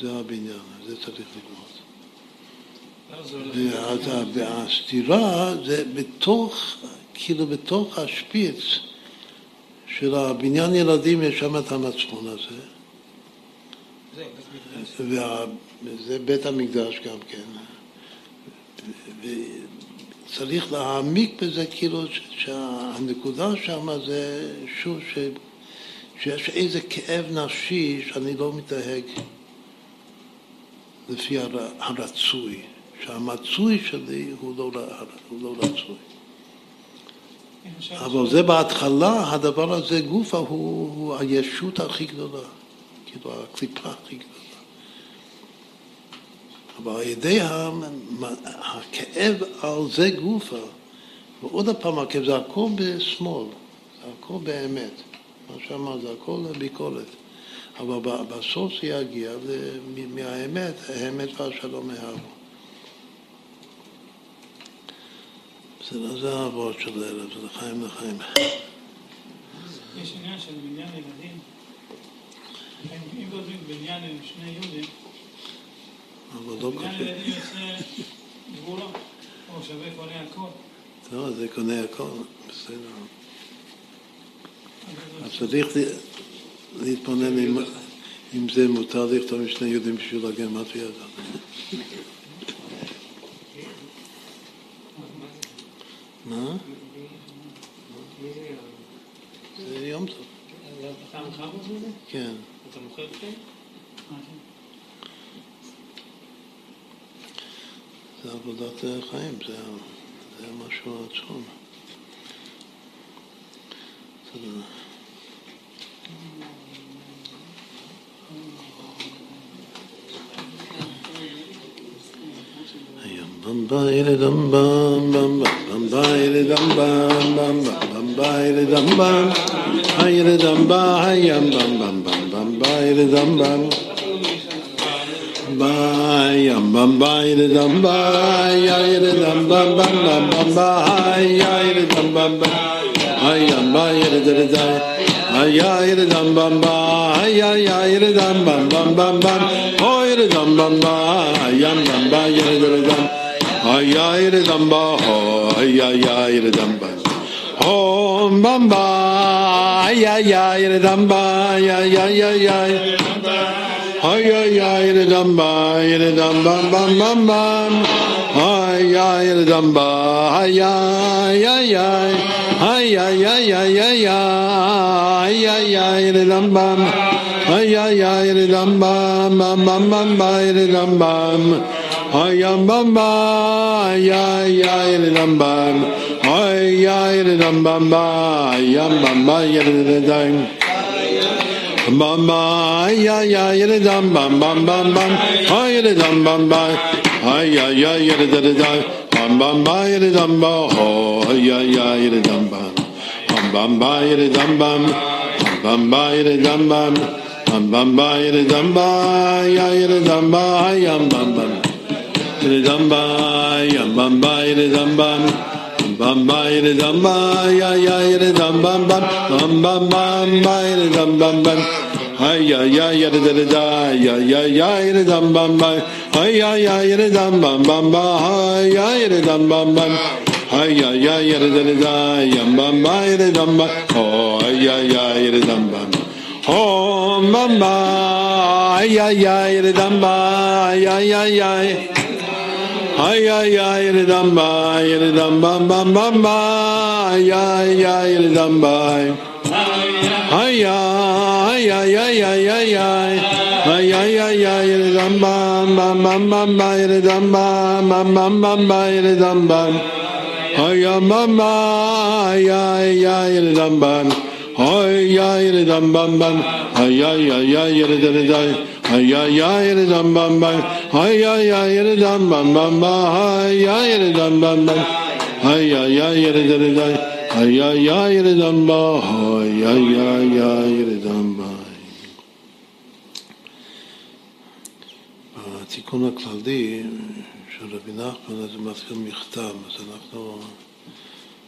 זה הבניין, זה צריך לבנות. והסתירה זה בתוך, כאילו בתוך השפיץ של הבניין ילדים יש שם את המצפון הזה. וזה בית המקדש גם כן. וצריך להעמיק בזה כאילו שהנקודה שם זה שוב שיש איזה כאב נפשי שאני לא מתנהג לפי הרצוי. שהמצוי שלי הוא לא, הוא לא רצוי. אבל זה בהתחלה, הדבר הזה, גוף הוא, הוא הישות הכי גדולה, כאילו הקליפה הכי גדולה. אבל על ידי הכאב על זה גוף, ועוד הפעם הכאב, זה הכל בשמאל, זה הכל באמת. מה שאמר, זה הכל ביקורת. אבל בסוף זה יגיע מהאמת, האמת והשלום מהרו. זה העבוד של הערב, זה לחיים לחיים. יש עניין של בניין ילדים. אם גודלים בניין עם שני יהודים, בניין ילדים יוצא גבולה, או שווה קונה הכל. לא, זה קונה הכל, בסדר. אז צריך להתפונן אם זה מותר לכתוב עם שני יהודים בשביל הגמת וידע. מה? זה יום טוב. אתה מוכר בזה? כן. אתה מוכר בזה? זה עבודת חיים, זה משהו עצום. Bam baile dam bam bam bam baile dam bam bam bam baile dam bam haile dam ba hayam bam bam bam baile dam bam bayam bam baile dam ba haile dam bam bam bam ba haile dam bam ba hayam baile dam da haile dam bam ba haile dam bam bam bam haile dam bam ba hayam bam baile dam Ayay re damba ho ayay re damba ho bamba ayay re damba ayay ayay ayay re damba re damba bam bam bam ayay re damba ayay ayay ayay ayay ayay re damba ayay re damba bam bam bam re damba Ayam bamba ayay ayay lambam ayay lambamba ayam bamba ayay dang bamba ayay ayay lambam bamba ayay lambamba ayay ayay dang bamba ayay lamba ayay ayay lambam bamba ayay lambam bamba ayay lambam bamba ayay lamba ayay lamba ayam bamba ridamba yam bamba ridamba bamba ridamba ya ya ridamba bamba bamba ridamba hay ya ya ridada ya ya ya ridamba hay ya ya ridamba bamba hay ya ridamba hay ya ya ridada yam bamba ridamba oh ya ya ridamba oh bamba hay ya ya ridamba ya ya ya Ay ay ay re dam ba ay re dam bam bam bam ay ay ay re dam ba ay ay ay ay ay ay ay ay ay ay ay ay ramba mama mama ramba mama mama ramba ay mama ay ay ay ramba ay ay ramba ay ay ay ramba ay ay ay ramba ay ay ay ramba mama ay ay ramba ay ay ay ramba ay ay ay redamba ay ay ay ay redamba. התיקון הכללי של רבי נחמן זה מתחיל מכתם, אז אנחנו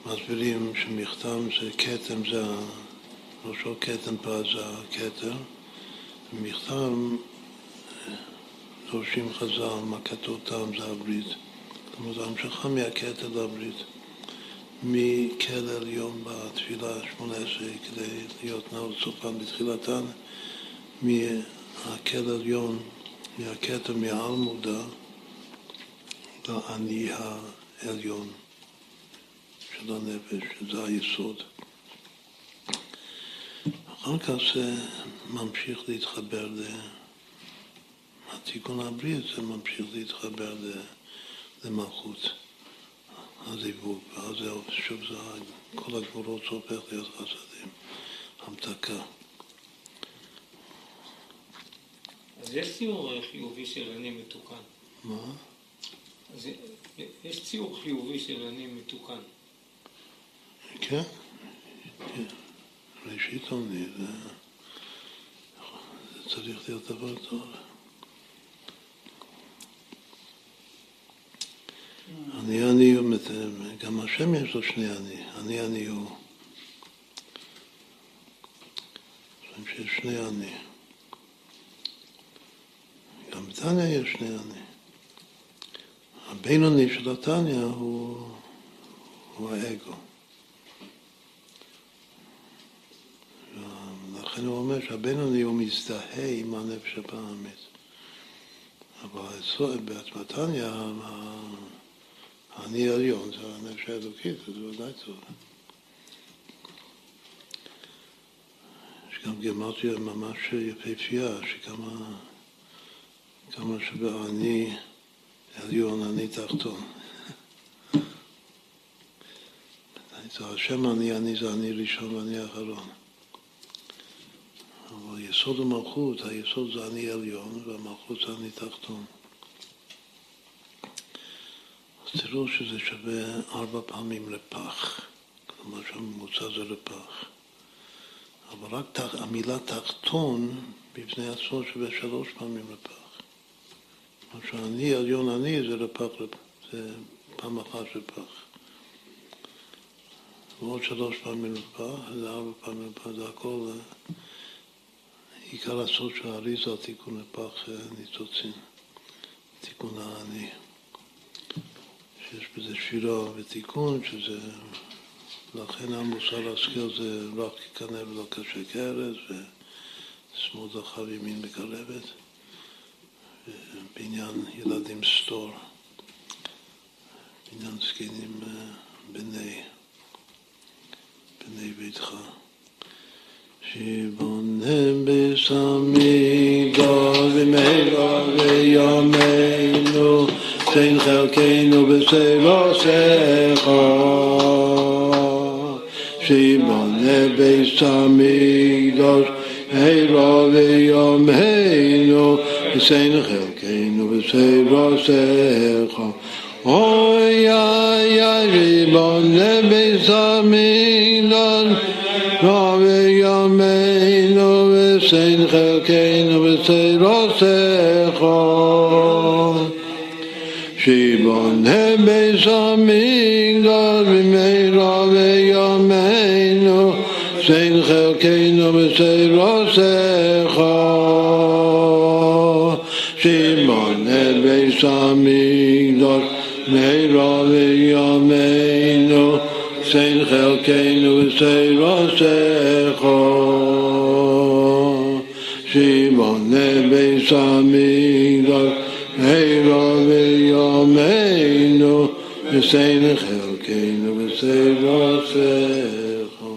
מסבירים שמכתם זה כתם, זה ראשו כתם פה זה הכתר, ומכתם דורשים חז"ל מה כתוב טעם זה הברית, זאת אומרת ההמשכה מהכתר לברית. מכלל יום בתפילה שמונה עשרה כדי להיות נעול סופן בתחילתן, מהכלל יום, מהכתר, מהעל מודע לעני העליון של הנפש, שזה היסוד. אחר כך זה ממשיך להתחבר לתיקון הברית, זה ממשיך להתחבר למלכות הזיווג, ואז שוב זה כל הגבולות הופך להיות חסדים, המתקה. אז יש ציור חיובי של אני מתוקן. מה? אז יש ציור חיובי של אני מתוקן. כן? ראשית עוני, זה צריך להיות דבר טוב. אני אני, גם השם יש לו שני אני, אני אני הוא. זאת אומרת שיש שני אני. גם בתניה יש שני אני. הבינוני של התניה הוא, הוא האגו. לכן הוא אומר שהבינוני הוא מזדהה עם הנפש הפעמית. אבל בתניה אני עליון, זה הנפש האלוקית, זה ודאי טוב. יש גם גמטריה ממש יפהפייה, שכמה שבאני עליון, אני תחתון. השם אני, אני זה אני ראשון ואני אחרון. אבל יסוד המלכות, היסוד זה אני עליון, והמלכות זה אני תחתון. אז תראו שזה שווה ארבע פעמים לפח, כלומר שהממוצע זה לפח. אבל רק המילה תחתון בפני עצמו שווה שלוש פעמים לפח. מה שאני, עליון אני, זה לפח, זה פעם אחת לפח. ועוד שלוש פעמים לפח, זה ארבע פעמים לפח, זה הכל. עיקר הסוד של האריזה, תיקון לפח ניצוצין, תיקון העני. שיש בזה שירה ותיקון, שזה... לכן המוסר להזכיר זה רך ככנב ולא כשקרס, ושמאל דחב ימין בקרבת, בעניין ילדים סתור, בעניין זקנים בני, בני ביתך. שבונם בשמי גור ומגור ויומנו, תן חלקנו בסבושך, שיבנה בית המקדש, אלו ויומנו, תן חלקנו בסבושך. אוי אי אי, שיבנה בית המקדש, אלו ויומנו, תן חלקנו בסבושך. שיבנה בית המקדש במהרה בימינו, תן חלקנו בסבושך. שיבנה בית המקדש במהרה בימינו, תן חלקנו בסבושך. שיבנה בית המקדש Eiro v'yomeinu, v'sein chelkeinu v'seirotzecho.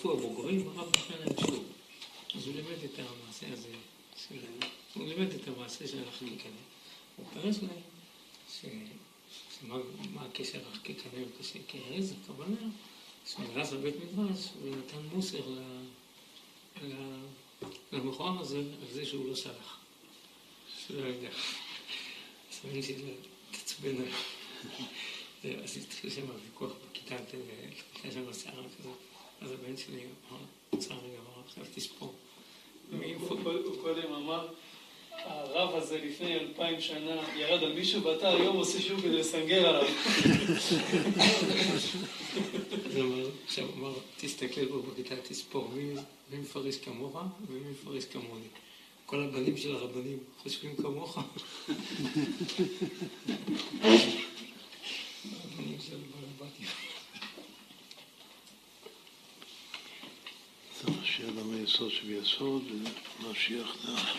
התווספו הבוגרים, הרב נתן להם שוב. אז הוא לימד את המעשה הזה, הוא לימד את המעשה שהלך להיכנע. הוא פרש להם שמה הקשר ככנע וכהרז, הכוונה, שנרס לבית מדרש ונתן מוסר למכוער הזה על זה שהוא לא שלח. שלא יודע. סבנים שזה תצבן עליו. אז התחיל שם הוויכוח בכיתה, הייתה שם הסערה כזאת. אז הבן שלי אמר, צער רגע, אמר, עכשיו תספור. הוא קודם אמר, הרב הזה לפני אלפיים שנה ירד על מישהו ואתה היום עושה שוב כדי לסנגר עליו. עכשיו הוא אמר, תסתכל בו בכיתה, תספור, מי מפרש כמוך ומי מפרש כמוני. כל הבנים של הרבנים חושבים כמוך. הבנים של הרבנים. טוב, שיהיה למה יסוד שביסוד, ונמשיך נעד.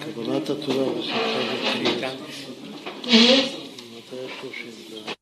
קבלת התורה ושמחה ותחילה. מתי את חושבת?